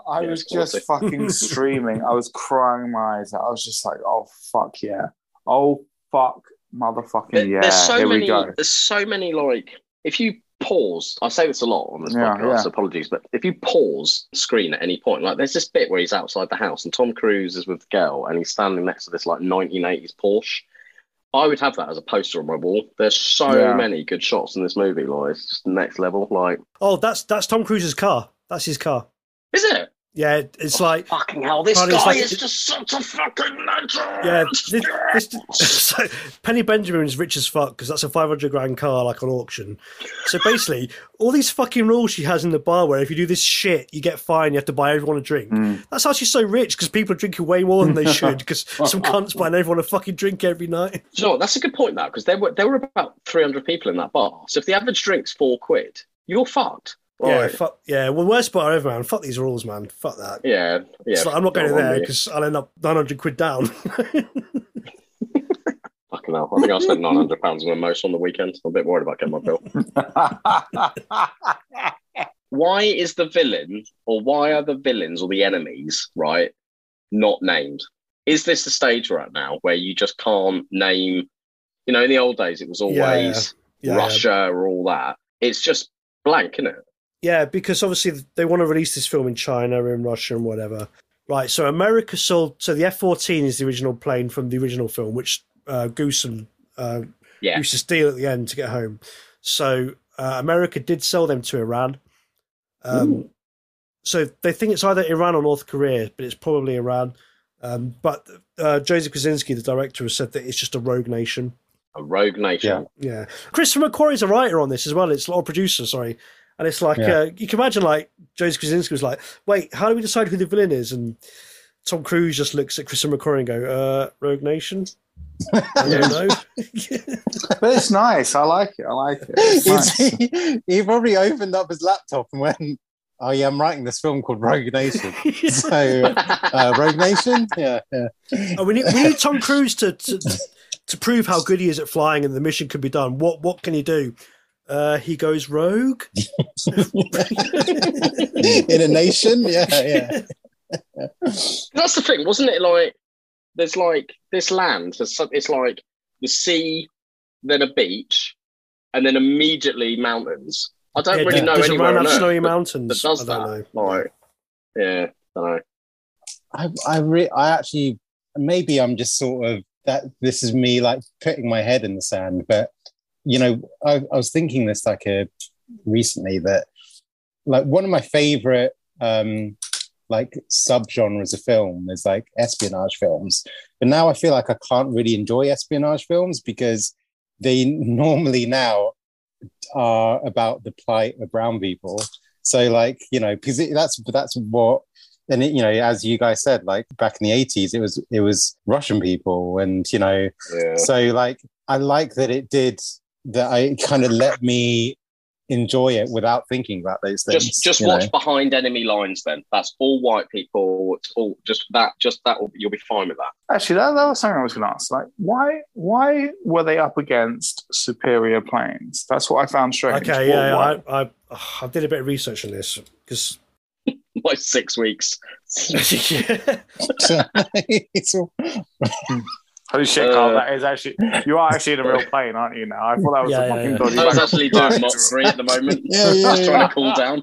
I yeah, was just fucking streaming. I was crying my eyes out. I was just like, oh fuck yeah, oh fuck motherfucking there, yeah. There's so Here many. We go. There's so many like if you. Pause. I say this a lot on this yeah, podcast. Yeah. Apologies, but if you pause the screen at any point, like there's this bit where he's outside the house and Tom Cruise is with the girl and he's standing next to this like nineteen eighties Porsche. I would have that as a poster on my wall. There's so yeah. many good shots in this movie. Like it's just next level. Like oh, that's that's Tom Cruise's car. That's his car. Is it? Yeah, it's oh, like fucking hell. This guy like, is just such a fucking legend. Yeah, this, this, so Penny Benjamin's rich as fuck because that's a five hundred grand car, like on auction. So basically, all these fucking rules she has in the bar, where if you do this shit, you get fined. You have to buy everyone a drink. Mm. That's how she's so rich because people are drinking way more than they should because some cunts buying everyone a fucking drink every night. You know what, that's a good point now because there were there were about three hundred people in that bar. So if the average drink's four quid, you're fucked. Yeah, right. fuck, yeah. Well, worst part ever, man. Fuck these rules, man. Fuck that. Yeah, yeah. It's like, I'm not going there because I'll end up nine hundred quid down. Fucking hell. I think I spent nine hundred pounds on emotion on the weekend. I'm a bit worried about getting my bill. Why is the villain, or why are the villains or the enemies, right, not named? Is this the stage we're at now where you just can't name, you know, in the old days it was always yeah, yeah. Russia yeah. or all that. It's just blank, isn't it? Yeah, because obviously they want to release this film in China, in Russia and whatever. Right, so America sold... So the F fourteen is the original plane from the original film, which uh, Goose and uh, yeah. Goose steal at the end to get home. So uh, America did sell them to Iran. Um, so they think it's either Iran or North Korea, but it's probably Iran. Um, but uh, Joseph Kaczynski, the director, has said that it's just a rogue nation. A rogue nation. Yeah. yeah. Christopher McQuarrie is a writer on this as well. It's a producer, sorry. And it's like, yeah. uh, you can imagine, like, Joseph Kaczynski was like, wait, how do we decide who the villain is? And Tom Cruise just looks at Christopher McQuarrie and go, uh, Rogue Nation? I don't know. But it's nice. I like it. I like it. It's nice. He, he probably opened up his laptop and went, oh, yeah, I'm writing this film called Rogue Nation. So, uh, Rogue Nation? Yeah. yeah. Oh, we, need, we need Tom Cruise to, to to prove how good he is at flying and the mission could be done. What What can he do? Uh, he goes rogue in a nation. Yeah, yeah. That's the thing, wasn't it? Like, there's like this land. There's, it's like the sea, then a beach, and then immediately mountains. I don't yeah, really know anywhere on Earth snowy mountains. That, that does I don't that? Know. Like, yeah, I don't know. I, I, re- I actually, maybe I'm just sort of that. This is me, like putting my head in the sand, but. You know, I, I was thinking this like a, recently that like one of my favorite um, like subgenres of film is like espionage films. But now I feel like I can't really enjoy espionage films because they normally now are about the plight of brown people. So like, you know, because that's that's what, and it, you know, as you guys said, like back in the eighties, it was it was Russian people, and you know, yeah. so like I like that it did. That I kind of let me enjoy it without thinking about those things. Just, just watch know. Behind Enemy Lines. Then that's all white people. It's all just that. Just that. You'll be fine with that. Actually, that, that was something I was going to ask. Like, why, why were they up against superior planes? That's what I found strange. Okay, yeah, yeah I, I, I did a bit of research on this because like six weeks. It's all... Holy shit, Carl, that is actually... You are actually in a real plane, aren't you now? I thought that was yeah, a fucking yeah, dodgy... I was actually doing mockery at the moment. yeah, yeah, yeah. Trying to cool down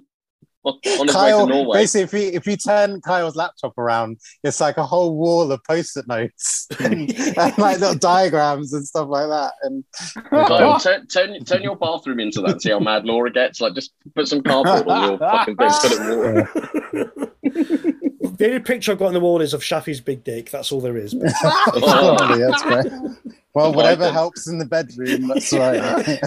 on his Kyle, way to Norway. Basically, if you, if you turn Kyle's laptop around, it's like a whole wall of post-it notes and, and like little diagrams and stuff like that. And Kyle, turn, turn, turn your bathroom into that and see how mad Laura gets. Like, just put some cardboard on your fucking thing, put it water. The only picture I've got on the wall is of Shafi's big dick. That's all there is. Probably, that's great. Well, whatever helps in the bedroom, that's right.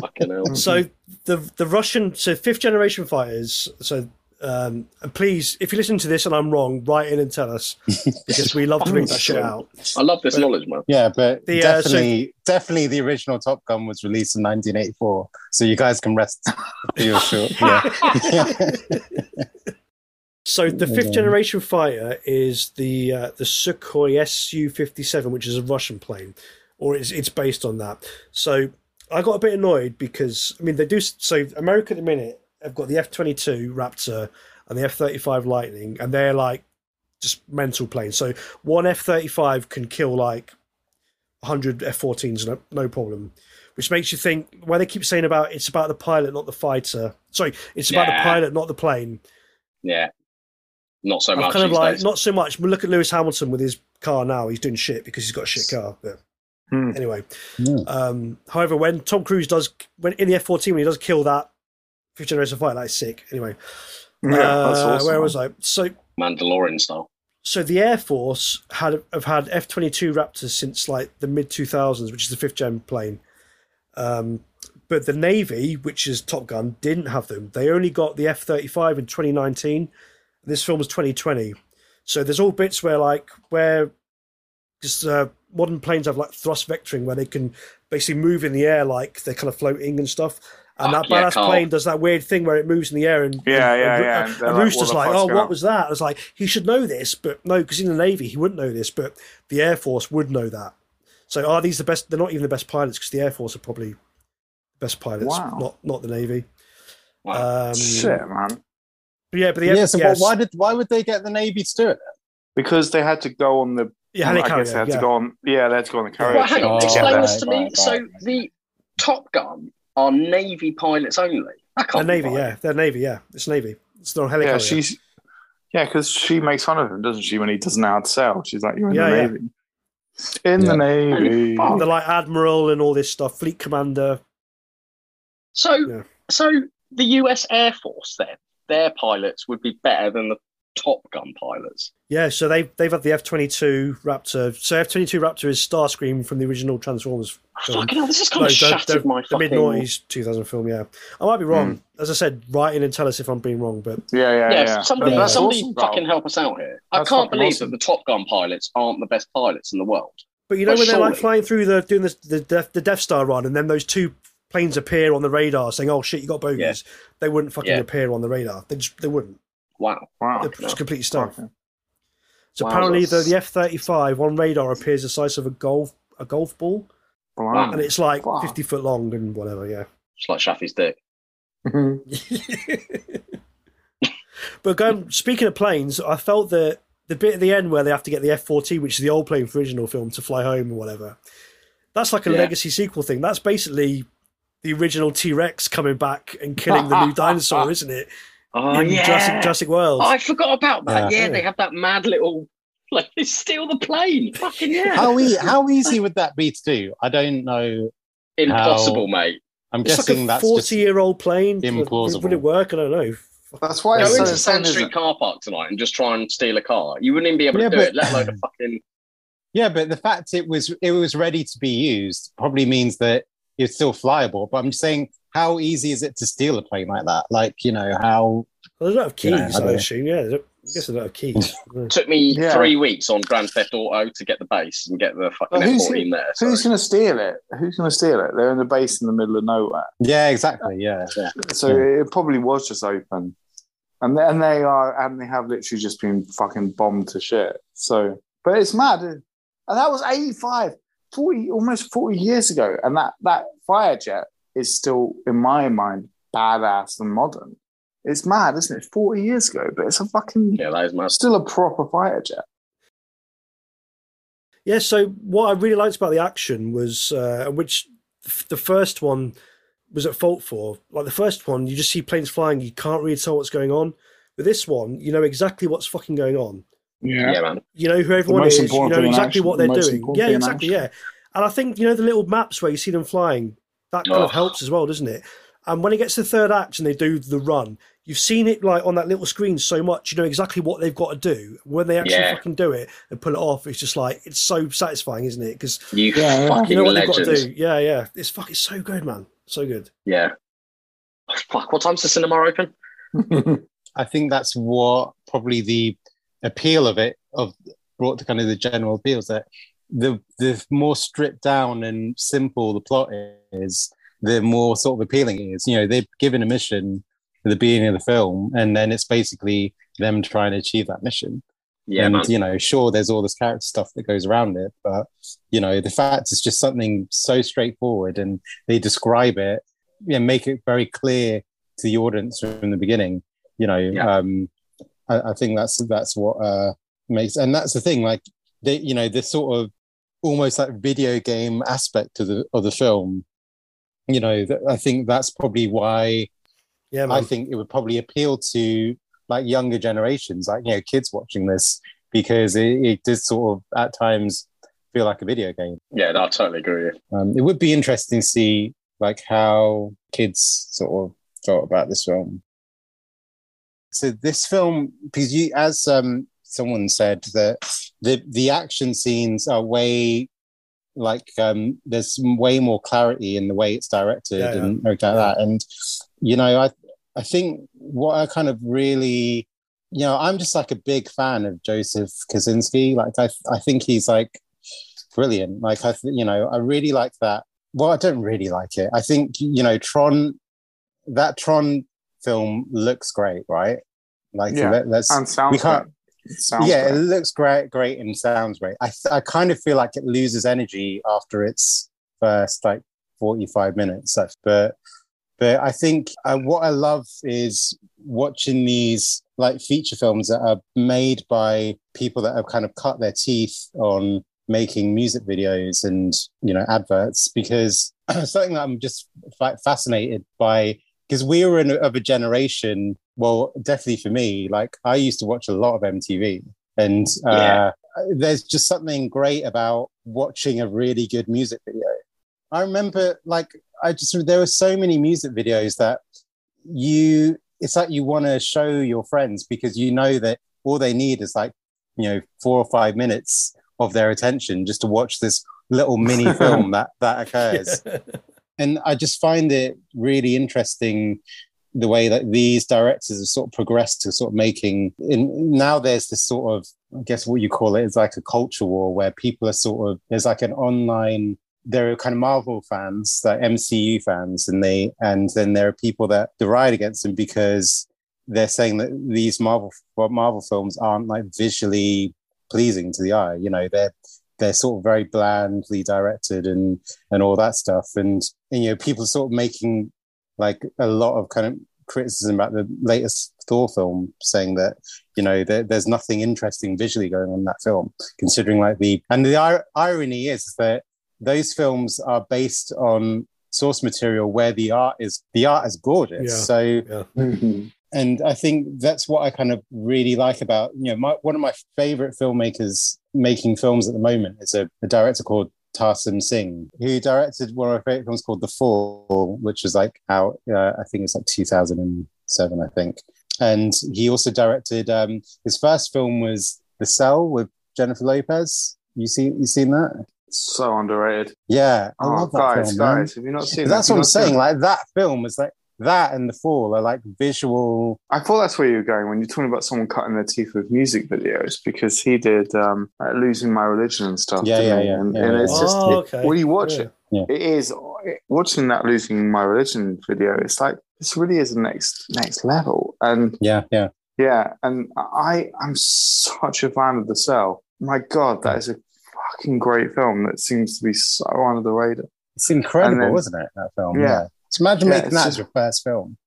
Fucking hell. So the the Russian, so fifth generation fighters. So um, and please, if you listen to this and I'm wrong, write in and tell us because we love to bring that shit out. I love this but, knowledge, man. Yeah, but the, definitely, uh, so, definitely, the original Top Gun was released in nineteen eighty-four, so you guys can rest for your short. Yeah. yeah. So the fifth generation fighter is the uh, the Sukhoi S U fifty-seven, which is a Russian plane, or it's it's based on that. So I got a bit annoyed because I mean they do so America at the minute have got the F twenty-two Raptor and the F thirty-five Lightning, and they're like just mental planes. So one F thirty-five can kill like one hundred F fourteens no, no problem, which makes you think why they keep saying about it's about the pilot, not the fighter. Sorry, it's about yeah. the pilot, not the plane. Yeah. Not so I'm much. Kind of like, not so much. But look at Lewis Hamilton with his car now. He's doing shit because he's got a shit car. But mm. Anyway. Mm. Um, however, when Tom Cruise does, when in the F fourteen, when he does kill that fifth generation fighter, that is sick. Anyway. Yeah, uh, that's awesome. Where was I? So, Mandalorian style. So the Air Force had have had F twenty-two Raptors since like the mid two thousands, which is the fifth gen plane. Um, but the Navy, which is Top Gun, didn't have them. They only got the F thirty-five in twenty nineteen. This film was twenty twenty, so there's all bits where like where just uh, modern planes have like thrust vectoring where they can basically move in the air like they're kind of floating and stuff. And oh, that yeah, badass Carl. plane does that weird thing where it moves in the air and yeah, and, yeah, and, yeah. And, and like, Rooster's like, "Oh, what was that?" I was like, "He should know this," but no, because in the Navy he wouldn't know this, but the Air Force would know that. So are these the best? They're not even the best pilots because the Air Force are probably the best pilots, wow. not not the Navy. Wow. Um, Shit, man. Yeah, but the F- yeah, so yes. why did why would they get the Navy to do it? Because they had to go on the yeah, I carrier, guess they had yeah. to go on yeah, they had to go on the carrier. Well, hang on, oh, explain right, this to right, me. Right, so right. the Top Gun are Navy pilots only. I can't They're Navy, right. yeah. They're Navy, yeah. It's Navy. It's not a helicopter. Yeah, she's yeah, because she makes fun of him, doesn't she? When he doesn't know how to sail, she's like, "You're in yeah, the yeah. Navy." In yeah. the Navy, oh, they're like admiral and all this stuff, fleet commander. So, yeah. so the U S Air Force then. Their pilots would be better than the Top Gun pilots. Yeah, so they they've had the F twenty-two Raptor. So F twenty-two Raptor is Starscream from the original Transformers film. Fucking hell, this is kind no, of shattered my fucking... The mid-noughties two thousand film, yeah. I might be wrong. Mm. As I said, write in and tell us if I'm being wrong, but... Yeah, yeah, yeah. yeah. Somebody, yeah. somebody awesome, fucking help us out here. I can't believe awesome. that the Top Gun pilots aren't the best pilots in the world. But you know but when surely... they're like flying through the... doing the, the, Def, the Death Star run and then those two... planes appear on the radar saying, "Oh shit, you got bogeys." Yeah. They wouldn't fucking yeah. appear on the radar. They just, they wouldn't. Wow. Wow. They're just completely stuck. Wow. So wow. apparently the, the F thirty-five on radar appears the size of a golf a golf ball. Wow. And it's like wow. fifty foot long and whatever, yeah. It's like Shafi's dick. But going, speaking of planes, I felt that the bit at the end where they have to get the F fourteen, which is the old plane for original film, to fly home or whatever. That's like a yeah. legacy sequel thing. That's basically the original T-Rex coming back and killing the new dinosaur, isn't it? Oh, in yeah. Jurassic, Jurassic World. Oh, I forgot about that. Yeah. yeah, they have that mad little... Like, they steal the plane. Fucking yeah. How, e- how easy would that be to do? I don't know. Impossible, how... mate. I'm it's guessing like a that's a forty-year-old plane. Implausible. Would, would it work? I don't know. That's why Go it's into so Sand Street it? car park tonight and just try and steal a car. You wouldn't even be able yeah, to do but... it, let alone a fucking... Yeah, but the fact it was it was ready to be used probably means that it's still flyable, but I'm just saying, how easy is it to steal a plane like that? Like, you know, how... Well, there's a lot of keys, you know, I, I assume, yeah. It's a lot of keys. Took me yeah. three weeks on Grand Theft Auto to get the base and get the fucking F fourteen there. So. Who's going to steal it? Who's going to steal it? They're in the base in the middle of nowhere. Yeah, exactly. Yeah. yeah. So yeah. it probably was just open, and and they are and they have literally just been fucking bombed to shit. So, but it's mad, and that was eighty-five, forty, almost forty years ago, and that that fire jet is still in my mind badass and modern. It's mad, isn't it? forty years ago, but it's a fucking... Yeah, that is mad. Still a proper fighter jet. Yeah, so what I really liked about the action was, uh, which the first one was at fault for. Like, the first one, you just see planes flying, you can't really tell what's going on. With this one, you know exactly what's fucking going on. Yeah, yeah man. You know who everyone is, you know exactly action, what they're the doing. Yeah, exactly, yeah. And I think, you know, the little maps where you see them flying, that kind oh. of helps as well, doesn't it? And when it gets to the third act and they do the run, you've seen it like on that little screen so much, you know exactly what they've got to do. When they actually yeah. fucking do it and pull it off, it's just like, it's so satisfying, isn't it? Because you, yeah, fucking you know what legend. They've got to do. Yeah, yeah. It's fucking so good, man. So good. Yeah. Oh, fuck, what time's the cinema open? I think that's what probably the appeal of it of brought to kind of the general appeal is that the, the more stripped down and simple the plot is, the more sort of appealing it is. You know, they've given a mission at the beginning of the film, and then it's basically them trying to achieve that mission. Yeah, and, man. you know, sure, there's all this character stuff that goes around it, but, you know, the fact it's just something so straightforward, and they describe it and make it very clear to the audience from the beginning. You know, yeah. um, I, I think that's that's what uh, makes... And that's the thing, like, they, you know, this sort of almost like video game aspect of the of the film. You know, th- I think that's probably why yeah, I think it would probably appeal to like younger generations, like, you know, kids watching this, because it, it does sort of at times feel like a video game. Yeah, no, I totally agree with you. Um, it would be interesting to see like how kids sort of thought about this film. So this film, because you, as um, someone said, that the, the action scenes are way... like um there's way more clarity in the way it's directed yeah, yeah. and everything like yeah. that. And you know, I I think what I kind of really, you know, I'm just like a big fan of Joseph Kaczynski. Like I I think he's like brilliant. Like I you know, I really like that. Well, I don't really like it. I think, you know, Tron, that Tron film looks great, right? Like yeah. let, let's and sounds we can't great. Sounds yeah, great. It looks great, great, and sounds great. I I kind of feel like it loses energy after its first like forty-five minutes. But but I think uh, what I love is watching these like feature films that are made by people that have kind of cut their teeth on making music videos and, you know, adverts, because something that I'm just like fascinated by, because we were in a, of a generation. Well, definitely for me, like I used to watch a lot of M T V, and uh, yeah. there's just something great about watching a really good music video. I remember, like, I just there were so many music videos that you, it's like you want to show your friends, because you know that all they need is like, you know, four or five minutes of their attention just to watch this little mini film that that occurs. Yeah. And I just find it really interesting, the way that these directors have sort of progressed to sort of making, in, now there's this sort of, I guess what you call it is like a culture war, where people are sort of, there's like an online, there are kind of Marvel fans, like M C U fans, and they, and then there are people that deride against them because they're saying that these Marvel Marvel films aren't like visually pleasing to the eye. You know, they're, they're sort of very blandly directed and, and all that stuff. And, and, you know, people are sort of making, like a lot of kind of criticism about the latest Thor film, saying that, you know, there, there's nothing interesting visually going on in that film, considering like the, and the ir- irony is that those films are based on source material where the art is, the art is gorgeous. Yeah, so, yeah. Mm-hmm. And I think that's what I kind of really like about, you know, my, one of my favorite filmmakers making films at the moment is a, a director called Tarsim Singh, who directed one of my favorite films called The Fall, which was like out, uh, I think it's like two thousand seven, I think. And he also directed, um, his first film was The Cell with Jennifer Lopez. You see, you seen that? So underrated. Yeah. I oh, love that guys, film, guys, have you not seen that? That's what I'm saying. It? Like that film was like, that and The Fall are like visual. I thought that's where you were going when you're talking about someone cutting their teeth with music videos, because he did um, like Losing My Religion and stuff. Yeah, yeah, yeah. And, yeah, and yeah. it's just, oh, okay. When you watch yeah. it, yeah. it is, watching that Losing My Religion video, it's like, this really is the next next level. And yeah, yeah. Yeah, and I, I'm such a fan of The Cell. My God, that is a fucking great film that seems to be so under the radar. It's incredible, then, wasn't it, that film? Yeah. yeah. So imagine yeah, making that just, as your first film.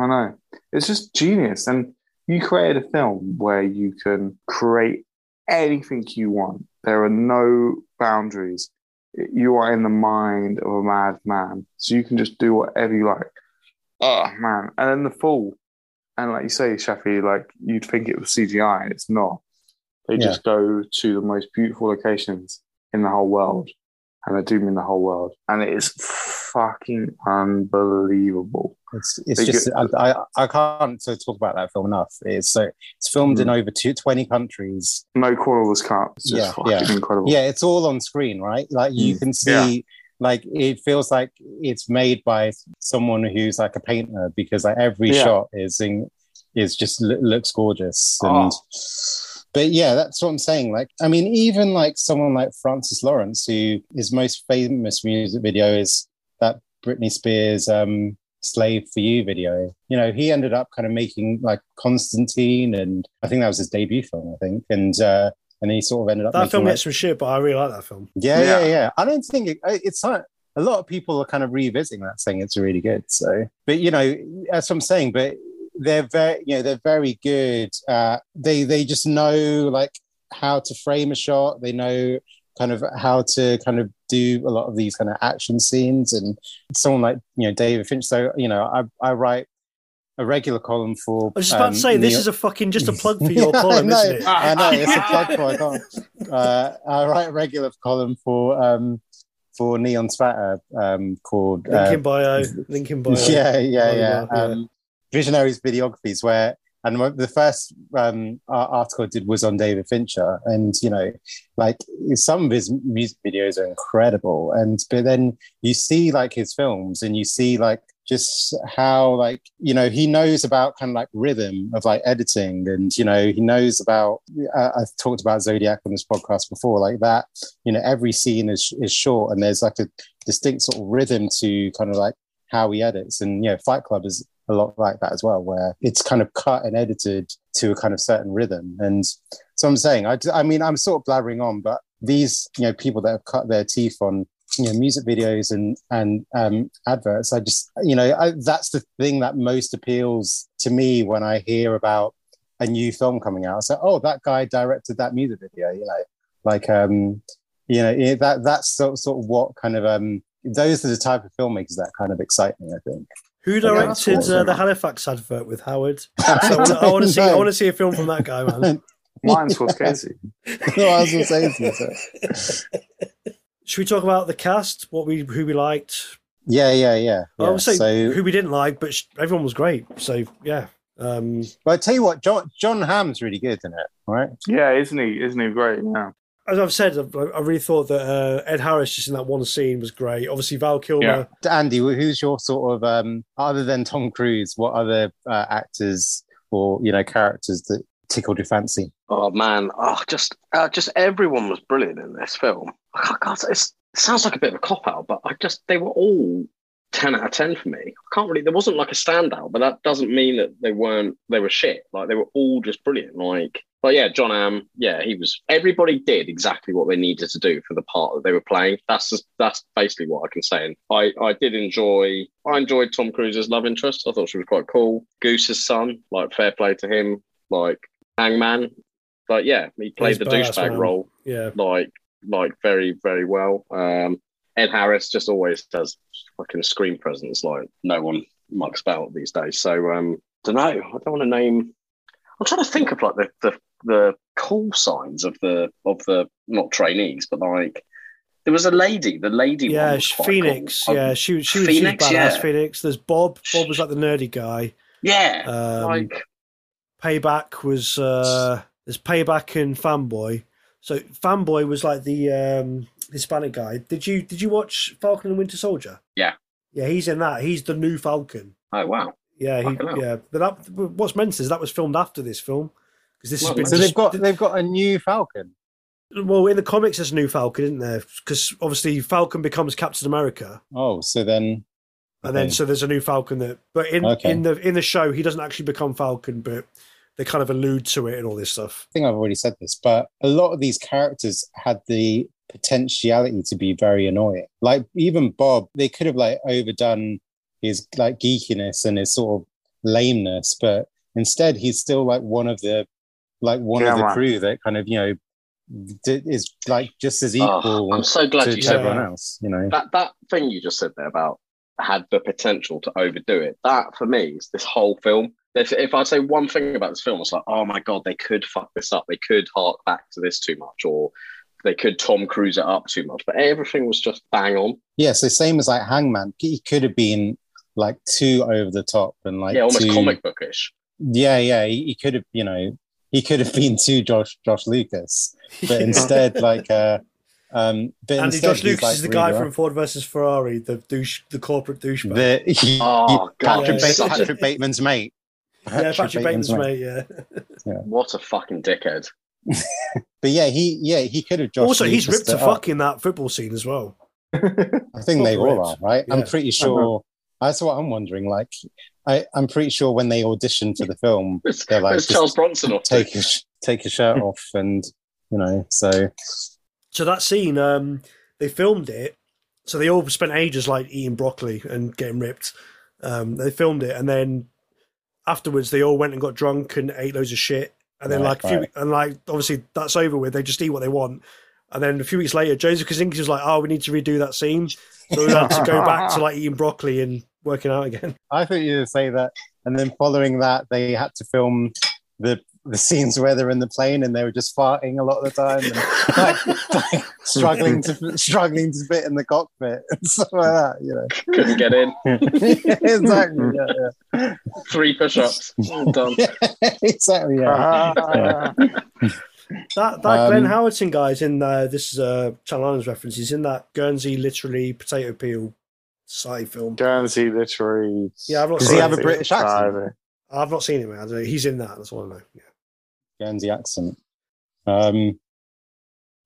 I know. It's just genius. And you created a film where you can create anything you want. There are no boundaries. You are in the mind of a madman. So you can just do whatever you like. Oh, man. And then The Fall. And like you say, Shafi, like you'd think it was C G I, and it's not. They yeah. just go to the most beautiful locations in the whole world, and they do mean the whole world, and it is fucking unbelievable. It's it's they just get, I, I I can't talk about that film enough. It's so it's filmed mm-hmm. in over two, twenty countries. No corner was cut. It's just yeah, fucking yeah. incredible. Yeah, it's all on screen, right? Like you mm. can see. Yeah. Like it feels like it's made by someone who's like a painter, because like every yeah. shot is in, is just lo- looks gorgeous. And oh. but yeah, that's what I'm saying. Like, I mean, even like someone like Francis Lawrence, who his most famous music video is that Britney Spears um, "Slave for You" video. You know, he ended up kind of making like Constantine, and I think that was his debut film, I think, and. uh And he sort of ended up. That film gets like, some shit, but I really like that film. Yeah, yeah, yeah. yeah. I don't think it, it's not. A lot of people are kind of revisiting that, saying it's really good. So, but you know, that's what I'm saying. But they're very, you know, they're very good. Uh, they they just know like how to frame a shot. They know kind of how to kind of do a lot of these kind of action scenes. And someone like you know David Finch. So you know, I I write. A regular column for. I was just about um, to say, this Neil- is a fucking just a plug for your yeah, column, know, isn't it? I know it's a plug for. I can't. Uh, I write a regular column for um, for Neon Spatter um, called uh, Link in Bio. Link in Bio. Yeah, yeah, yeah. Bio, um, yeah. Visionaries Videographies, where and the first um, article I did was on David Fincher, and you know, like some of his music videos are incredible, and but then you see like his films, and you see like. Just how, like, you know, he knows about kind of like rhythm of like editing, and, you know, he knows about, uh, I've talked about Zodiac on this podcast before, like that, you know, every scene is is short and there's like a distinct sort of rhythm to kind of like how he edits. And, you know, Fight Club is a lot like that as well, where it's kind of cut and edited to a kind of certain rhythm. And so I'm saying, I, I mean, I'm sort of blabbering on, but these, you know, people that have cut their teeth on, you know, music videos and and um, adverts. I just, you know, I, that's the thing that most appeals to me when I hear about a new film coming out. So, oh, that guy directed that music video. You know, like, um, you know, that that's sort of, sort of what kind of um, those are the type of filmmakers that kind of excite me, I think. Who directed yeah, awesome. uh, the Halifax advert with Howard? So I want to see. I want to see a film from that guy, man. Mine's was Casey. No, I was just saying. Should we talk about the cast? What we who we liked? Yeah, yeah, yeah. Well, yeah. I would say so, who we didn't like, but sh- everyone was great. So yeah. Um, but I tell you what, John John Hamm's really good, isn't it? Right? Yeah, isn't he? Isn't he great? Yeah. As I've said, I, I really thought that uh, Ed Harris just in that one scene was great. Obviously, Val Kilmer. Yeah. Andy, who's your sort of um, other than Tom Cruise? What other uh, actors or you know characters that tickled your fancy? Oh man, oh just uh, just everyone was brilliant in this film. Oh, God, it's, it sounds like a bit of a cop out, but I just they were all ten out of ten for me. I can't really. There wasn't like a standout, but that doesn't mean that they weren't. They were shit. Like they were all just brilliant. Like, but yeah, John Hamm. Yeah, he was. Everybody did exactly what they needed to do for the part that they were playing. That's just, that's basically what I can say. And I I did enjoy. I enjoyed Tom Cruise's love interest. I thought she was quite cool. Goose's son. Like fair play to him. Like Hangman. But yeah, he played He's the douchebag role. Yeah, like. Like very, very well. Um, Ed Harris just always does fucking screen presence like no one mucks about these days. So um, don't know. I don't want to name. I'm trying to think of like the, the the call signs of the of the not trainees, but like there was a lady. The lady, yeah, one Phoenix. Cool. Yeah, she she was Phoenix. She was badass, yeah. Phoenix. There's Bob. Bob was like the nerdy guy. Yeah, um, like Payback was. Uh, there's Payback and Fanboy. So Fanboy was like the um, Hispanic guy. Did you did you watch Falcon and Winter Soldier? Yeah, yeah, he's in that. He's the new Falcon. Oh wow! Yeah, he, yeah. But that, what's meant is that was filmed after this film because this well, has been. So just, they've got they've got a new Falcon. Well, in the comics, there's a new Falcon, isn't there? Because obviously, Falcon becomes Captain America. Oh, so then. And then, so there's a new Falcon that, but in, okay. in the in the show, he doesn't actually become Falcon, but they kind of allude to it and all this stuff. I think I've already said this, but a lot of these characters had the potentiality to be very annoying. Like even Bob, they could have like overdone his like geekiness and his sort of lameness, but instead he's still like one of the like one yeah, of the right. crew that kind of you know. Is like just as equal. Oh, I'm so glad to, you said everyone else. You know that that thing you just said there about. Had the potential to overdo it. That, for me, is this whole film. If, if I say one thing about this film, it's like, oh my God, they could fuck this up. They could hark back to this too much, or they could Tom Cruise it up too much. But everything was just bang on. Yeah, so same as like Hangman. He could have been like too over the top and like yeah, almost too, comic bookish. Yeah, yeah. He, he could have, you know, he could have been too Josh Josh Lucas, but instead, like. uh Um, but Andy Josh Lucas like, is the guy right? from Ford versus Ferrari, the douche, the corporate douchebag. The, oh, God, Patrick, yeah. Ba- Patrick Bateman's mate. Patrick yeah, Patrick Bateman's, Bateman's mate. mate yeah. yeah. What a fucking dickhead. But yeah, he yeah he could have. Josh also, Lucas he's ripped to fuck in that football scene as well. I think they all are, right? Yeah. I'm pretty sure. That's what I'm wondering. Like, I, I'm pretty sure when they auditioned for the film, they're like, Charles Bronson off take a, take a shirt off, and you know, so. So that scene, um, they filmed it. So they all spent ages like eating broccoli and getting ripped. Um, they filmed it, and then afterwards they all went and got drunk and ate loads of shit. And then right, like, a few, right. and like obviously that's over with. They just eat what they want. And then a few weeks later, Joseph Kaczynski was like, "Oh, we need to redo that scene." So we had to go back to like eating broccoli and working out again. I thought you would say that. And then following that, they had to film the. the scenes where they're in the plane and they were just farting a lot of the time and like, like struggling to struggling to fit in the cockpit and stuff like that, you know. Couldn't get in. Yeah, exactly. Yeah, yeah. Three push-ups. All done. Yeah, exactly, yeah. Uh, yeah. That, that um, Glenn Howerton guy's in uh, this is a Channel Islands reference, he's in that Guernsey Literary Potato Peel Society film. Guernsey Literary... Yeah, I've not Does he have a British accent? Either. I've not seen him. I don't know. He's in that, that's all I know, yeah. Guernsey accent. Um,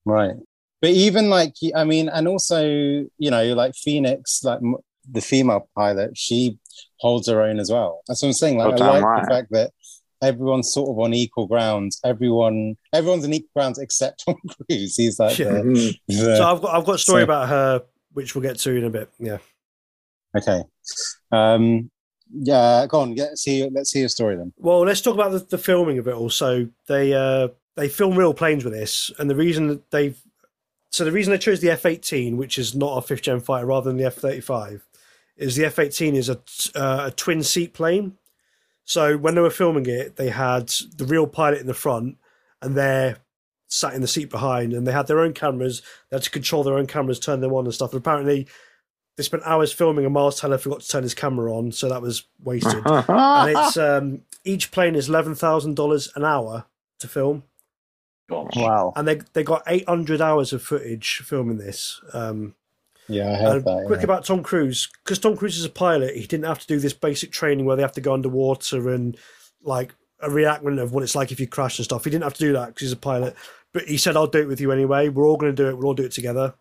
right. But even like, I mean, and also, you know, like Phoenix, like m- the female pilot, she holds her own as well. That's what I'm saying. Like, oh, I like right. the fact that everyone's sort of on equal grounds. Everyone, everyone's on equal grounds except Tom Cruise. He's like, yeah. the, the, so I've got, I've got a story so, about her, which we'll get to in a bit. Yeah. Okay. Um, Yeah, go on. Let's see. Let's see your story then. Well, let's talk about the, the filming of it all. So they uh, they film real planes with this, and the reason that they've so the reason they chose the F eighteen, which is not a fifth gen fighter, rather than the F thirty-five, is the F eighteen is a uh, a twin seat plane. So when they were filming it, they had the real pilot in the front, and they're sat in the seat behind, and they had their own cameras. They had to control their own cameras, turn them on, and stuff. And apparently. They spent hours filming, and Miles Teller forgot to turn his camera on, so that was wasted. And it's um, each plane is eleven thousand dollars an hour to film. Gosh. Wow! And they they got eight hundred hours of footage filming this. Um, yeah, I heard that. Yeah. Quick about Tom Cruise, because Tom Cruise is a pilot, he didn't have to do this basic training where they have to go underwater and like a reenactment of what it's like if you crash and stuff. He didn't have to do that because he's a pilot. But he said, "I'll do it with you anyway. We're all going to do it. We'll all do it together."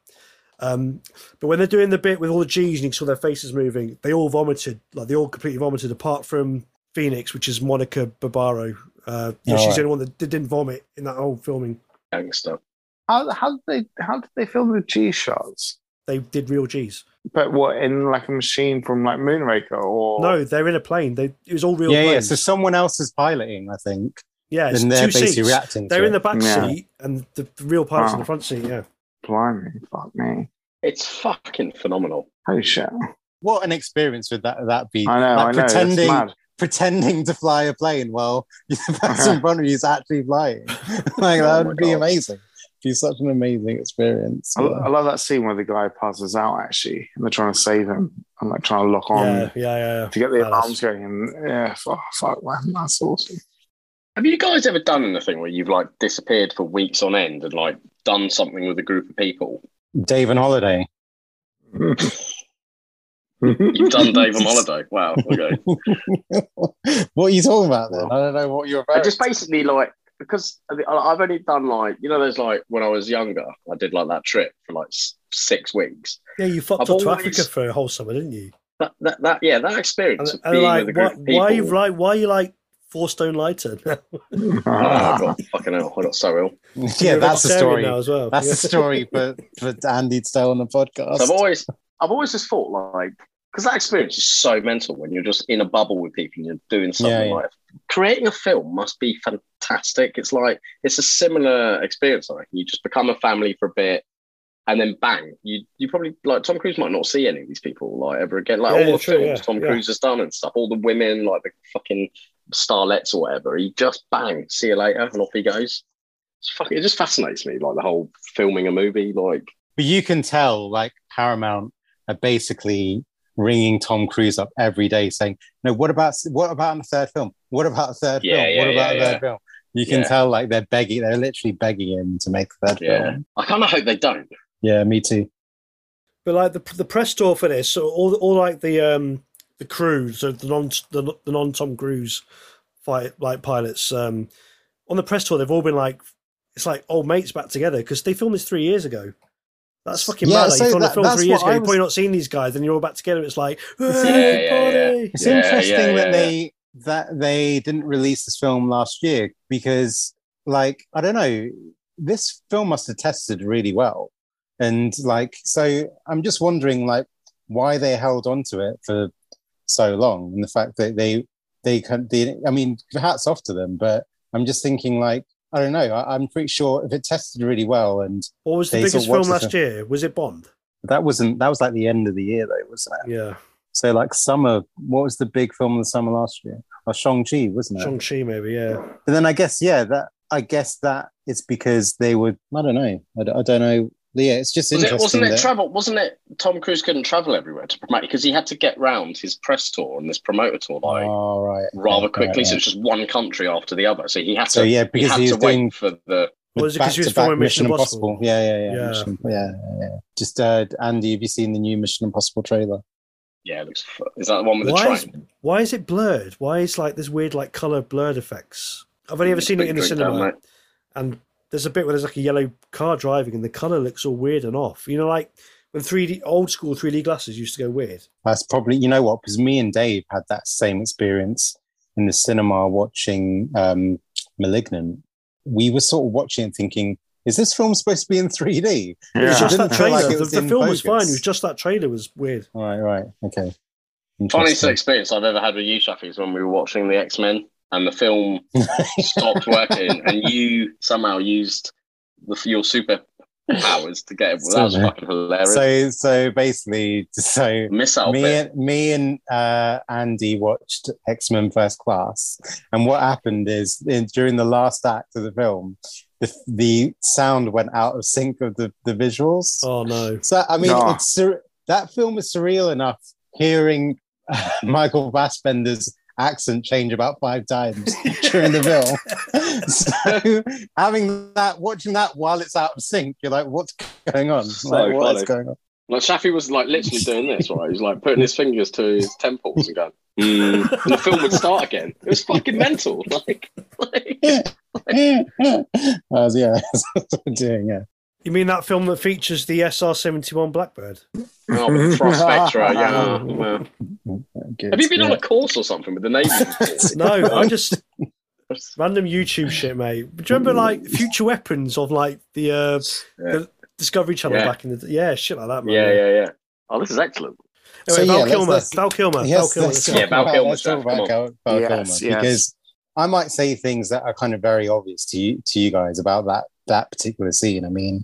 Um, but when they're doing the bit with all the G's and you saw their faces moving, they all vomited, like they all completely vomited, apart from Phoenix, which is Monica Barbaro. Uh, yeah, oh, she's right. the only one that didn't vomit in that whole filming. Gangster. How, how did they how did they film the G shots? They did real G's. But what, in like a machine from like Moonraker or? No, they're in a plane. They it was all real. Yeah, planes. Yeah. So someone else is piloting, I think. Yeah, it's and they're two basically seats. Reacting. They're to in it. The back yeah. seat, and the real pilot's oh. in the front seat. Yeah. Blimey, fuck me. It's fucking phenomenal. Holy shit. What an experience would that that be? I know, like I know. Pretending, mad. pretending to fly a plane while the person in front of you is actually flying. Like, that oh would be God. amazing. It'd be such an amazing experience. I, yeah. I love that scene where the guy passes out, actually, and they're trying to save him and like trying to lock on yeah, yeah, yeah. to get the alarms going. And yeah, fuck, fuck, man, that's awesome. Have you guys ever done anything where you've like disappeared for weeks on end and like done something with a group of people? Dave and Holiday. You've done Dave on holiday. Wow. Okay. What are you talking about then? I don't know what you're about. I just basically like, because I've only done like, you know, there's like when I was younger, I did like that trip for like six weeks. Yeah, you fucked up to Africa for a whole summer, didn't you? That, that, that yeah, that experience. And, of and being like, with a group why, of people. Why you like? Why you like? Four stone lighter. oh, God, fucking hell, I got so ill. Yeah, that's the story. Now as well. That's the story for, for Andy to tell on the podcast. So I've always, I've always just thought like, because that experience is so mental when you're just in a bubble with people and you're doing something yeah, yeah. like creating a film must be fantastic. It's like it's a similar experience. Like you just become a family for a bit, and then bang, you you probably like Tom Cruise might not see any of these people like ever again. Like yeah, all the true, films yeah, Tom yeah. Cruise has done and stuff, all the women like the fucking starlets or whatever, he just bang, see you later, and off he goes. It's fucking, it just fascinates me, like the whole filming a movie, like. But you can tell, like Paramount are basically ringing Tom Cruise up every day, saying, "No, what about what about the third film? What about a third yeah, film? Yeah, what about yeah, a third yeah. film?" You can yeah. tell, like they're begging, they're literally begging him to make the third yeah. film. I kind of hope they don't. Yeah, me too. But like the the press tour for this, so all all like the um. The crew, so the non the, the non Tom Cruise fight like pilots um, on the press tour, they've all been like, it's like old mates back together because they filmed this three years ago. That's fucking yeah, mad. So like, you filmed that, a film three years ago, was... you've probably not seen these guys, and you're all back together. It's like, yeah, hey, yeah, yeah. It's yeah, interesting yeah, yeah, that yeah. they that they didn't release this film last year because, like, I don't know, this film must have tested really well, and like, so I'm just wondering, like, why they held on to it for so long, and the fact that they they can they, I mean, hats off to them, but I'm just thinking, like, I don't know, I, I'm pretty sure if it tested really well. And what was the biggest film last year? Was it Bond? That wasn't that was like the end of the year though, wasn't it? Yeah, so like summer, what was the big film of the summer last year? Or Shang-Chi, wasn't it? Shang-Chi maybe, yeah. But then I guess yeah that I guess that it's because they would I don't know I, I don't know yeah, it's just interesting. It, wasn't it that... travel? Wasn't it Tom Cruise couldn't travel everywhere to promote because he had to get round his press tour and this promoter tour like oh, right. rather right, quickly. Right, so it's just one country after the other. So he had to. So yeah, because he, had he was to doing wait for the. Was it because he was filming Mission Impossible? Impossible. Yeah, yeah, yeah, yeah. Mission, yeah, yeah, yeah. Just uh, Andy, have you seen the new Mission Impossible trailer? Yeah, it looks. Is that the one with why the train? Is, why is it blurred? Why is like this weird like color blurred effects? I've only ever seen it in the cinema, down, and. There's a bit where there's like a yellow car driving and the colour looks all weird and off. You know, like when three D, old school three D glasses used to go weird. That's probably, you know what, because me and Dave had that same experience in the cinema watching um, Malignant. We were sort of watching and thinking, is this film supposed to be in three D? Yeah. It was just that trailer. Like was the the film focus. was fine. It was just that trailer was weird. Right, right. Okay. Funniest experience I've ever had with you, Shafi, is when we were watching the X-Men. And the film stopped working, and you somehow used the, your super powers to get it. Well, that was fucking hilarious. So, so basically, so Miss me, and, me and uh, Andy watched X-Men First Class, and what happened is in, during the last act of the film, the, the sound went out of sync of the, the visuals. Oh no! So I mean, nah. it's sur- that film is surreal enough. Hearing uh, Michael Fassbender's accent change about five times during the film. So having that, watching that while it's out of sync, you're like, what's going on? So like, what is going on? Like Shafi was like literally doing this, right? He was like putting his fingers to his temples and going, mm. and the film would start again. It was fucking mental. Like, like, like. I was, yeah, that's what I'm doing, yeah. You mean that film that features the S R seventy-one Blackbird? Oh, Prospectra, yeah. Well. Good, Have you been yeah. on a course or something with the Navy? No, I just... Random YouTube shit, mate. Do you remember, like, Future Weapons of, like, the, uh, yeah. the Discovery Channel yeah. back in the... Yeah, shit like that, man. Yeah, yeah, yeah. Oh, this is excellent. Anyway, so, Val, yeah, Kilmer, Val Kilmer. Yes, Val Kilmer. Yeah, Val Kilmer. Let's talk about Val, Val yes, Kilmer. Yes. Because I might say things that are kind of very obvious to you, to you guys about that. that particular scene. I mean,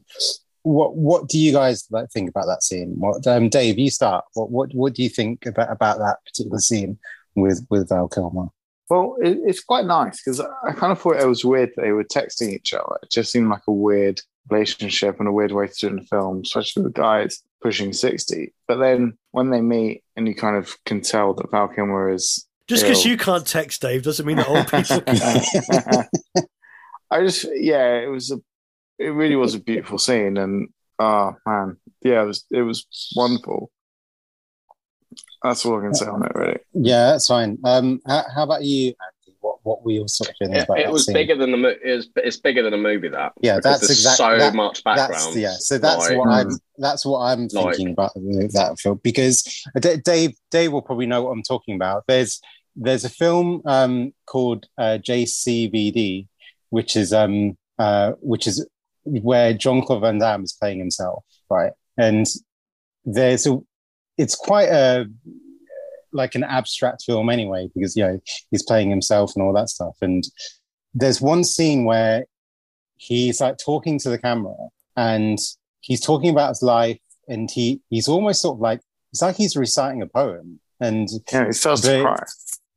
what what do you guys like think about that scene? What, um, Dave, you start. What what what do you think about, about that particular scene with, with Val Kilmer? Well, it, it's quite nice because I kind of thought it was weird that they were texting each other. It just seemed like a weird relationship and a weird way to do it in the film, especially with the guys pushing sixty. But then when they meet and you kind of can tell that Val Kilmer is... Just because you can't text, Dave, doesn't mean that old people can. I just, yeah, it was a, it really was a beautiful scene, and oh man, yeah, it was, it was wonderful. That's all I can say on it, really. Yeah, that's fine. Um, how, how about you, Andy? What what were your sort of feelings it, about it? That was scene? Bigger than the mo- it was, it's bigger than a movie. That yeah, that's exactly so that, much background. Yeah, so that's like, what I'm that's what I'm thinking like. about that film, because Dave Dave will probably know what I'm talking about. There's there's a film um, called uh, J C V D, which is um uh which is where Jean-Claude Van Damme is playing himself, right? And there's a it's quite a like an abstract film anyway, because, you know, he's playing himself and all that stuff. And there's one scene where he's like talking to the camera and he's talking about his life, and he, he's almost sort of like, it's like he's reciting a poem, and yeah, he starts to cry.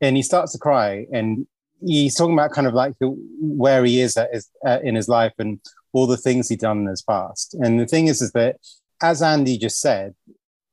And he starts to cry and he's talking about kind of like the, where he is at his, uh, in his life and all the things he'd done in his past. And the thing is, is that, as Andy just said,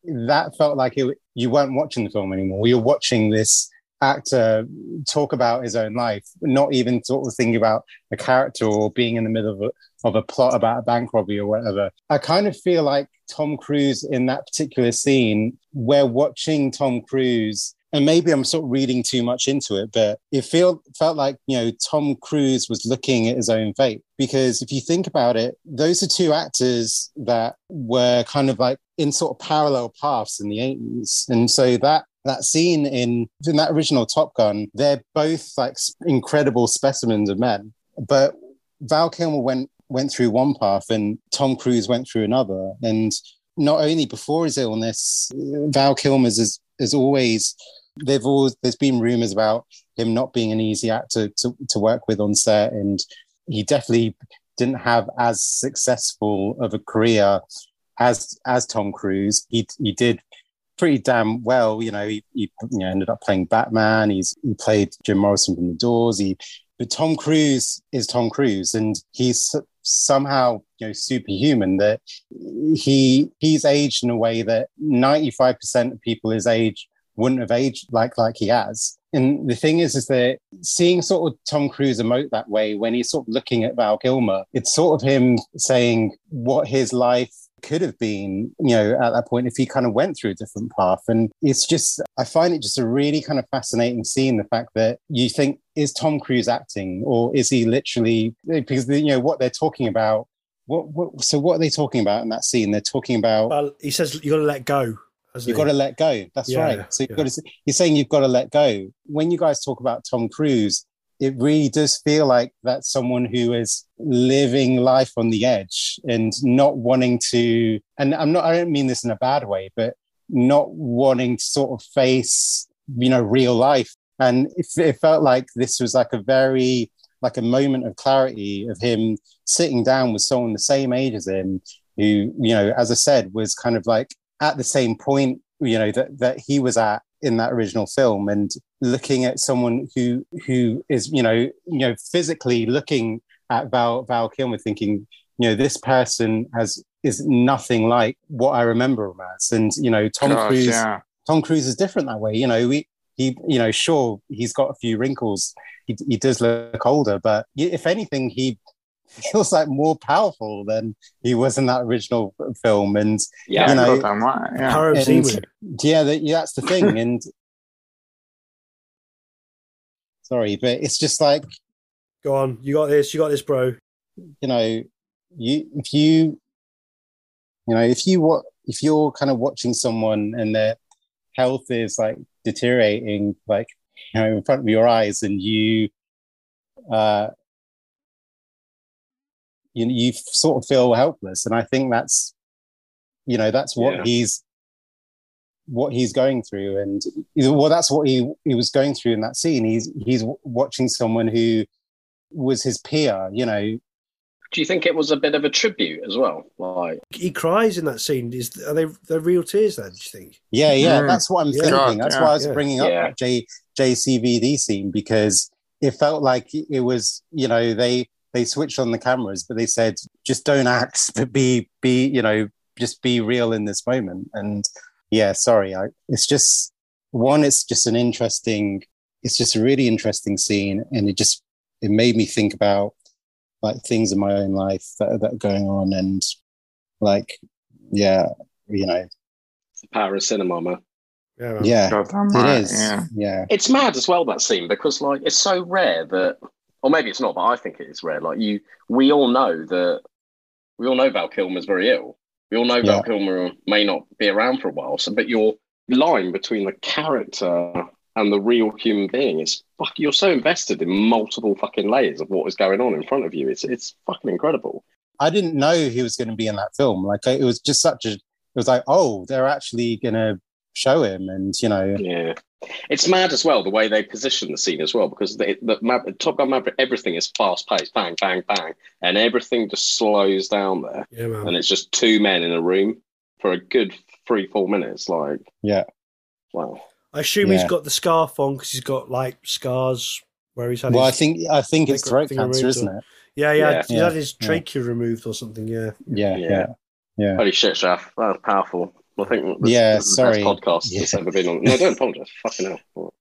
that felt like it, you weren't watching the film anymore. You're watching this actor talk about his own life, not even sort of thinking about a character or being in the middle of a, of a plot about a bank robbery or whatever. I kind of feel like Tom Cruise in that particular scene, we're watching Tom Cruise, and maybe I'm sort of reading too much into it, but it feel, felt like, you know, Tom Cruise was looking at his own fate. Because if you think about it, those are two actors that were kind of like in sort of parallel paths in the eighties. And so that that scene in, in that original Top Gun, they're both like incredible specimens of men. But Val Kilmer went, went through one path and Tom Cruise went through another. And not only before his illness, Val Kilmer's is, is always... They've always, there's been rumours about him not being an easy actor to, to work with on set, and he definitely didn't have as successful of a career as as Tom Cruise. He he did pretty damn well, you know. He, he you know, ended up playing Batman. He's he played Jim Morrison from The Doors. He, but Tom Cruise is Tom Cruise, and he's somehow, you know, superhuman. That he he's aged in a way that ninety-five percent of people his age wouldn't have aged like like he has. And the thing is, is that seeing sort of Tom Cruise emote that way when he's sort of looking at Val Kilmer, it's sort of him saying what his life could have been, you know, at that point if he kind of went through a different path. And it's just, I find it just a really kind of fascinating scene, the fact that you think, is Tom Cruise acting, or is he literally, because, you know, what they're talking about, what, what so what are they talking about in that scene? They're talking about... Well, he says, you got to let go. You've got to let go. That's yeah, right. So you've yeah. got to, he's saying you've got to let go. When you guys talk about Tom Cruise, it really does feel like that's someone who is living life on the edge and not wanting to, and I'm not, I don't mean this in a bad way, but not wanting to sort of face, you know, real life. And it, it felt like this was like a very, like a moment of clarity of him sitting down with someone the same age as him, who, you know, as I said, was kind of like, at the same point, you know, that, that he was at in that original film, and looking at someone who who is, you know, you know, physically looking at Val Val Kilmer, thinking, you know, this person has is nothing like what I remember him as. And, you know, Tom Gosh, Cruise, yeah. Tom Cruise is different that way. You know, we, he, you know, sure, he's got a few wrinkles. He, he does look older, but if anything, he feels like more powerful than he was in that original film. And yeah, you know, right. yeah. And, yeah, that, yeah, that's the thing. And sorry, but it's just like, go on, you got this, you got this, bro. You know, you if you, you know, if you what if you're kind of watching someone and their health is like deteriorating, like, you know, in front of your eyes, and you, uh. You, you sort of feel helpless, and I think that's, you know, that's what yeah. he's, what he's going through, and well, that's what he he was going through in that scene. He's he's watching someone who was his peer, you know. Do you think it was a bit of a tribute as well? Like he cries in that scene. Is are they they're real tears? Then do you think? Yeah, yeah, mm. that's what I'm yeah. thinking. That's yeah. why I was yeah. bringing up yeah. that J, J C V D scene, because it felt like it was, you know, they. They switched on the cameras, but they said, just don't act, but be, be, you know, just be real in this moment. And yeah, sorry. I, it's just one, it's just an interesting, it's just a really interesting scene. And it just, it made me think about like things in my own life that, that are going on. And like, yeah, you know, it's the power of cinema, man. Yeah, yeah it is. Yeah. yeah, it's mad as well, that scene, because like it's so rare that, or maybe it's not, but I think it is rare. Like you, we all know that we all know Val Kilmer's very ill. We all know yeah. Val Kilmer may not be around for a while. So, but your line between the character and the real human being is fuck. You're so invested in multiple fucking layers of what is going on in front of you. It's it's fucking incredible. I didn't know he was going to be in that film. Like it was just such a. It was like, oh, they're actually going to show him, and you know, yeah, it's mad as well the way they position the scene as well, because the, the, the Top Gun Maverick, everything is fast paced, bang, bang, bang, and everything just slows down there, yeah, man. And it's just two men in a room for a good three, four minutes. Like, yeah, wow. I assume yeah. he's got the scarf on because he's got like scars where he's had. Well, his, I think I think it's throat cancer, isn't or, it? Yeah, yeah, yeah. He's yeah. had his trachea yeah. removed or something. Yeah, yeah, yeah. yeah. Yeah. Holy shit, Shaf. That was powerful. I think this, yeah, this is sorry. the best podcast yeah. that's ever been on. No, don't apologize. Fucking hell.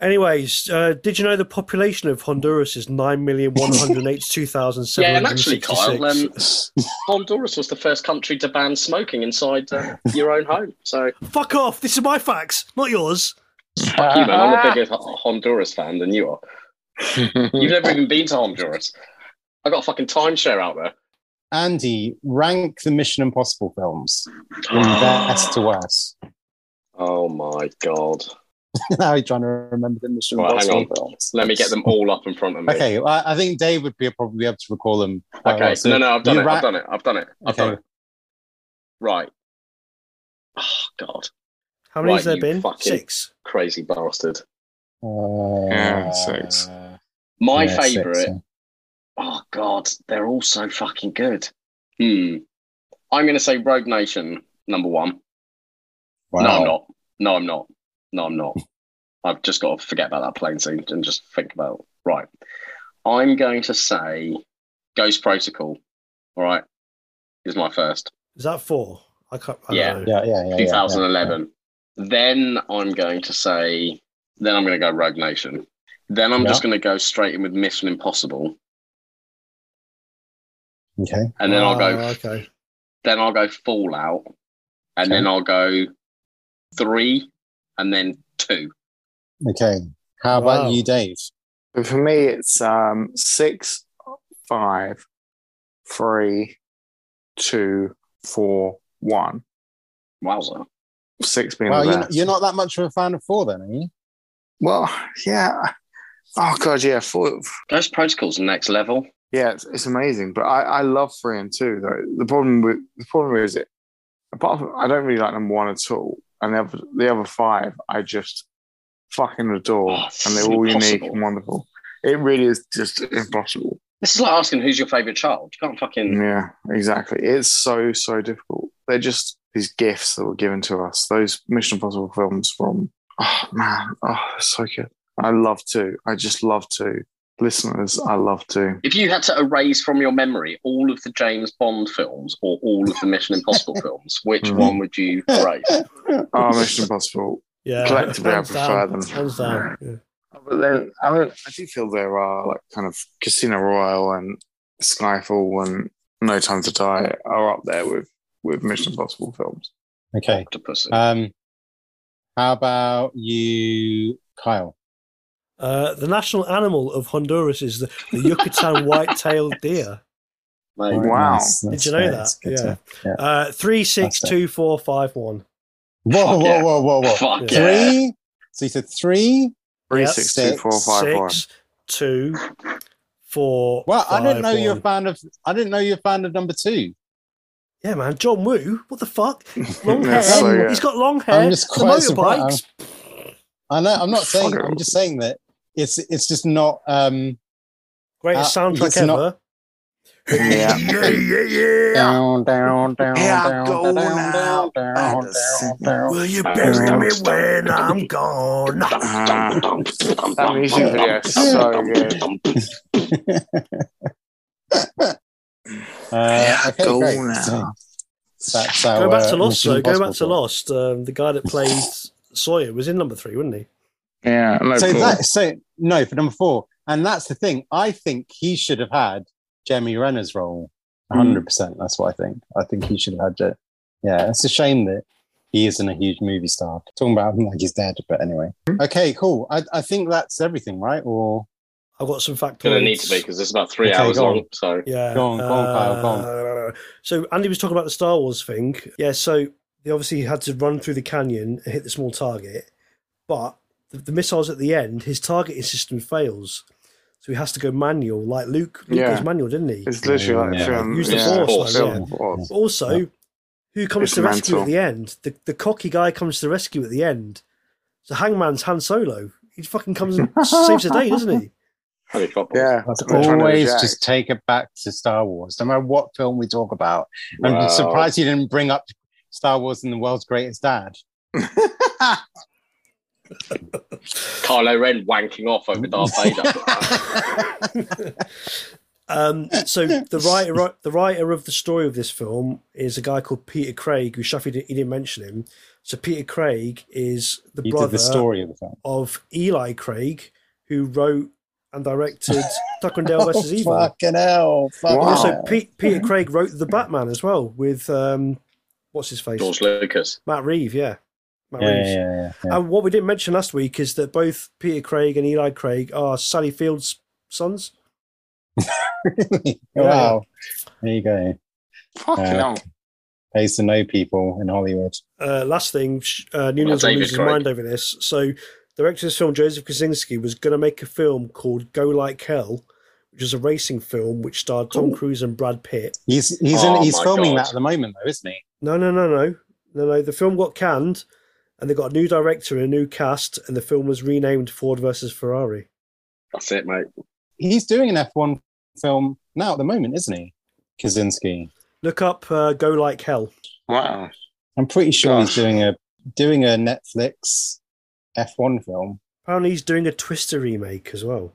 Anyways, uh, did you know the population of Honduras is nine million one hundred eighty-two thousand seven hundred sixty-six? Yeah, and actually, Kyle, um, Honduras was the first country to ban smoking inside uh, your own home. So fuck off. This is my facts, not yours. Fuck you, man. I'm a bigger Honduras fan than you are. You've never even been to Honduras. I got a fucking timeshare out there. Andy, rank the Mission Impossible films in best to worst. Oh my god! Now you're trying to remember the Mission right, Impossible hang on. films. Let me get them all up in front of me. Okay, well, I think Dave would be probably be able to recall them. Okay, well, so no, no, I've done, it, ra- I've done it. I've done it. I've okay. done it. Right. Oh god! How many right, has there been? Six. Crazy bastard. Uh, yeah, six. My yeah, favourite. Six, yeah. Oh, God, they're all so fucking good. Hmm. I'm going to say Rogue Nation, number one. Wow. No, I'm not. No, I'm not. No, I'm not. I've just got to forget about that plane scene and just think about, right. I'm going to say Ghost Protocol, all right, is my first. Is that four? I can't, I yeah. Don't know. yeah, yeah, yeah. twenty eleven. Yeah, yeah. Then I'm going to say, then I'm going to go Rogue Nation. Then I'm yeah. just going to go straight in with Mission Impossible. Okay. And then oh, I'll go. Okay. Then I'll go Fallout, and okay. then I'll go three, and then two. Okay. How wow. about you, Dave? For me, it's um six, five, three, two, four, one. Wowza! Six being well, the best. You're not that much of a fan of four, then, are you? Well, yeah. Oh god, yeah. Four. Ghost Protocol's next level. Yeah, it's, it's amazing, but I, I love three and two though. The problem with the problem is it. Apart from, I don't really like number one at all, and the other, the other five I just fucking adore, oh, and they're all impossible. unique and wonderful. It really is just impossible. This is like asking who's your favorite child. You can't fucking yeah, exactly. It's so so difficult. They're just these gifts that were given to us. Those Mission Impossible films from oh man, oh so good. I love two. I just love two. Listeners, I love to. If you had to erase from your memory all of the James Bond films or all of the Mission Impossible films, which mm-hmm. one would you erase? Oh, Mission Impossible. Yeah, collectively, I prefer down. them. Yeah. Yeah. But then, I mean, I do feel there are like kind of Casino Royale and Skyfall and No Time to Die are up there with with Mission Impossible films. Okay. Um, how about you, Kyle? Uh, the national animal of Honduras is the, the Yucatan white-tailed deer. Like, wow. Did That's you know great. that? Yeah. yeah. Uh, three, six, That's two, four, five, one. Whoa, whoa, yeah. whoa, whoa, whoa. Fuck three. Yeah. So you said three. Three, yep. six, six, two, four, five, six, one. Six, two, four, well, five, I didn't know you're a fan of, I didn't know you're a fan of number two. Yeah, man. John Woo. What the fuck? Long hair. So, yeah. He's got long hair. I'm just quite surprised. I know. I'm not saying, I'm just saying that. It's it's just not um, greatest uh, soundtrack ever. Not... yeah, yeah, yeah, yeah. Down, down, down, yeah, down, down, down, down, down, down. Will you bury me when I'm gone? That music video is so good. uh, okay, go now. That's our, go back to Lost, though. Go back to Lost. Um, the guy that played Sawyer was in number three, wasn't he? Yeah, so that, so no for number four, and that's the thing. I think he should have had Jeremy Renner's role, one hundred percent. That's what I think. I think he should have had. Je- yeah, it's a shame that he isn't a huge movie star. Talking about him like he's dead, but anyway. Okay, cool. I, I think that's everything, right? Or I've got some factoids. Going to need to be, because it's about three okay, hours long. So yeah, go on, go on, Kyle, go on. So Andy was talking about the Star Wars thing. Yeah, so they obviously had to run through the canyon and hit the small target, but the, the missiles at the end, his targeting system fails. So he has to go manual, like Luke. Luke yeah. goes manual, didn't he? It's literally yeah. like um, use the yeah. force. Like, yeah. force. Also, yeah. who comes it's to mental. rescue at the end? The the cocky guy comes to rescue at the end. So Hangman's Han Solo. He fucking comes and saves the day, doesn't he? Yeah, always just take it back to Star Wars. No matter what film we talk about, I'm wow. surprised you didn't bring up Star Wars and the World's Greatest Dad. Kylo Ren wanking off over Darth Vader. um, so the writer, the writer of the story of this film is a guy called Peter Craig, who Shafi didn't, he didn't mention him. So Peter Craig is the he brother did the story of, the film. of Eli Craig, who wrote and directed Tucker and Dale versus. oh, Evil. Fucking hell! Fuck wow. Also, Pete, Peter Craig wrote The Batman as well with um, what's his face? George Lucas, Matt Reeves, yeah. Yeah, yeah, yeah, yeah. And what we didn't mention last week is that both Peter Craig and Eli Craig are Sally Field's sons. Really? Yeah. Wow. There you go. Fucking uh, hell. Pays to know people in Hollywood. Uh, last thing, uh, Newlands will lose his mind over this. So, the director of this film, Joseph Kaczynski, was going to make a film called Go Like Hell, which is a racing film which starred Tom cool. Cruise and Brad Pitt. He's he's oh, in, he's filming God. that at the moment, though, isn't he? No, no, no, no. No, no. The film got canned. And they got a new director and a new cast, and the film was renamed Ford versus Ferrari. That's it, mate. He's doing an F one film now at the moment, isn't he? Kaczynski. Look up uh, Go Like Hell. Wow. I'm pretty sure Gosh. he's doing a doing a Netflix F one film. Apparently he's doing a Twister remake as well.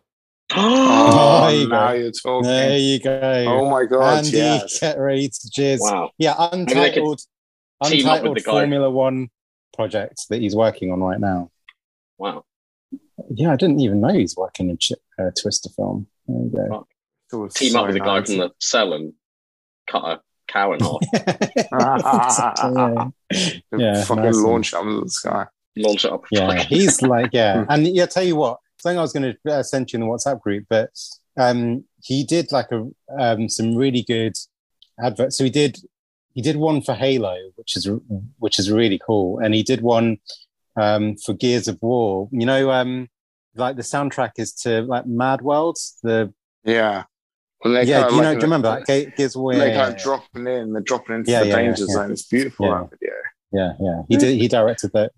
Oh, there you now go. You're talking. There you go. Oh, my God, Andy, yes. get ready to cheers. Wow. Yeah, Untitled, I mean, untitled Formula One project that he's working on right now. Wow. Yeah, I didn't even know he's working in a uh, Twister film. There you go. Oh, team so up with the guy from the cell and cut a cow in half. yeah, yeah fucking nice launch it up into the sky. Launch it up. Yeah, he's like, yeah. And yeah, tell you what, something I was going to uh, send you in the WhatsApp group, but um, he did like a um, some really good adverts. So he did He did one for Halo, which is which is really cool, and he did one um, for Gears of War. You know, um, like the soundtrack is to like Mad World. The yeah, well, they yeah. Kind of do you like know? The, do you remember that like, Gears of War? They yeah, kind of yeah. dropping in, they're dropping into yeah, the yeah, danger yeah, yeah. zone. It's beautiful. Yeah, video. yeah. yeah. He did. He directed that.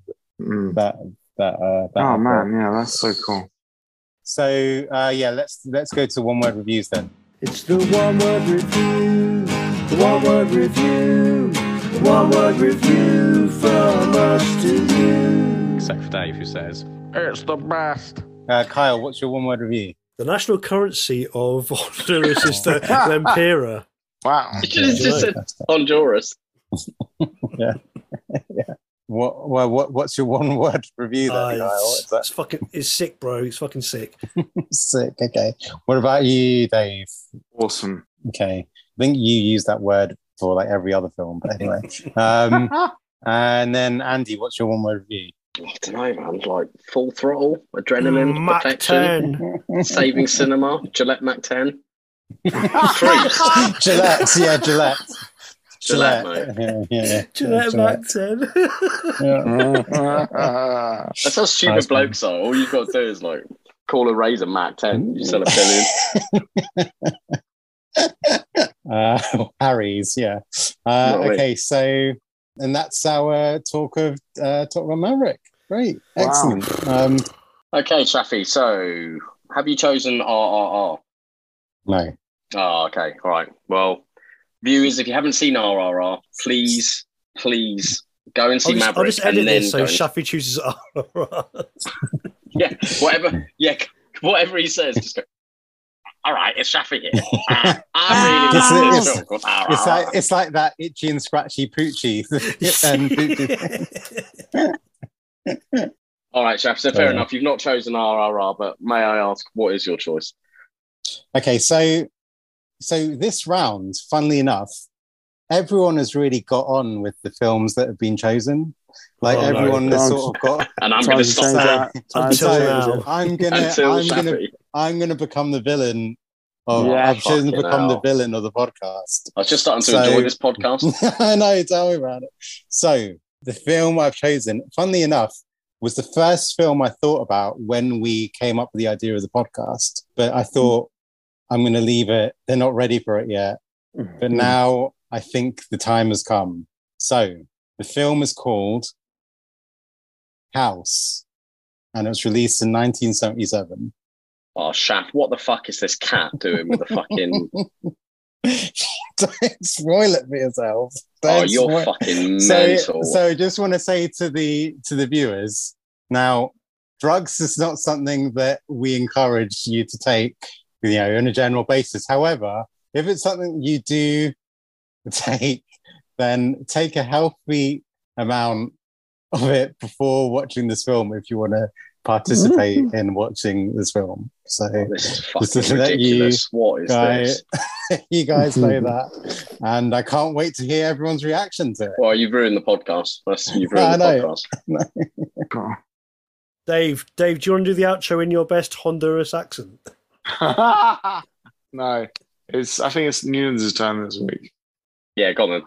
Mm. That that. Uh, that oh man, yeah, that's so cool. So uh, yeah, let's let's go to one word reviews then. It's the one word review. The one word review, the one word review from us to you. Except for Dave, who says, it's the best. Uh, Kyle, what's your one word review? The national currency of Honduras is the Lempira. Wow. It just, just said Honduras. yeah. yeah. What, well, what, what's your one word review then, uh, Kyle? What is that? It's, fucking, it's sick, bro. It's fucking sick. sick, okay. What about you, Dave? Awesome. Okay. I think you use that word for like every other film, but anyway. Um, and then Andy, what's your one word review? I don't know, man. Like Full Throttle, Adrenaline, Mac Perfection, ten. Saving Cinema, Gillette Mac ten, Cruise, Gillette, yeah, Gillette, Gillette, Gillette, yeah, yeah, yeah. Gillette, Gillette Mac ten. yeah. That's how stupid nice blokes man. are. All you've got to do is like call a razor Mac ten. You sell a billion. uh Harry's yeah uh Not okay really. So and that's our talk of uh Top Gun Maverick. Great. Wow. Excellent. Um okay, Shafi, so have you chosen R R R? No. Oh, okay, all right, well, viewers, if you haven't seen R R R, please please go and see I'll just, Maverick I'll just edit and then this so Shafi chooses R R R. yeah whatever yeah whatever he says, just go. All right, it's Shafi here. I, I really it's, it's, it's, it's, like, it's like that itchy and scratchy poochie. and poochie. All right, Shafi, so fair yeah. enough. You've not chosen R R R, but may I ask, what is your choice? Okay, so so this round, funnily enough, everyone has really got on with the films that have been chosen. Like oh, everyone no. has sort of got. And I'm going to stop that until now. I'm going to. I'm going to. I'm going to become the villain. Of, yeah, I've chosen to become hell. the villain of the podcast. I was just starting to so, enjoy this podcast. I know. Tell me about it. So the film I've chosen, funnily enough, was the first film I thought about when we came up with the idea of the podcast. But I thought mm. I'm going to leave it. They're not ready for it yet. Mm. But now I think the time has come. So the film is called House, and it was released in nineteen seventy-seven. Oh, Shaft, what the fuck is this cat doing with the fucking... Don't spoil it for yourself. Don't oh, you're spoil... fucking mental. So, so I just want to say to the to the viewers, now, drugs is not something that we encourage you to take, you know, on a general basis. However, if it's something you do take, then take a healthy amount of it before watching this film if you want to participate mm. in watching this film. So oh, this is fucking ridiculous. You, what is guy, this? You guys know that, and I can't wait to hear everyone's reaction to it. Well, you've ruined the podcast. You've ruined the podcast. Dave, Dave, do you want to do the outro in your best Honduras accent? No, it's. I think it's Newlands' time this week. Yeah, go on then.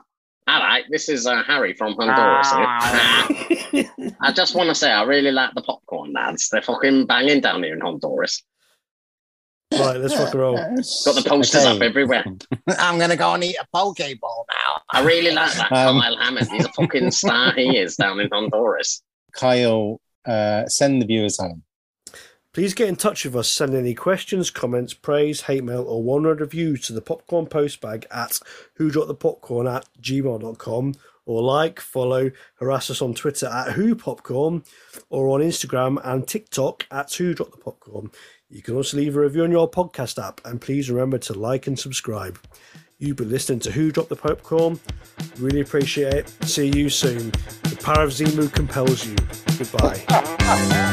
All right, this is uh, Harry from Honduras. Ah. I just want to say I really like the popcorn, lads. They're fucking banging down here in Honduras. Right, let's fuck roll. Got the posters okay. up everywhere. I'm going to go and eat a poke bowl now. I really like that um, Kyle Hammond. He's a fucking star he is down in Honduras. Kyle, uh, send the viewers home. Please get in touch with us. Send any questions, comments, praise, hate mail, or one-word reviews to the popcorn postbag at whodropthepopcorn at gmail dot com, or like, follow, harass us on Twitter at whopopcorn, or on Instagram and TikTok at whodropthepopcorn. You can also leave a review on your podcast app, and please remember to like and subscribe. You've been listening to Who Dropped the Popcorn. Really appreciate it. See you soon. The power of Zemu compels you. Goodbye.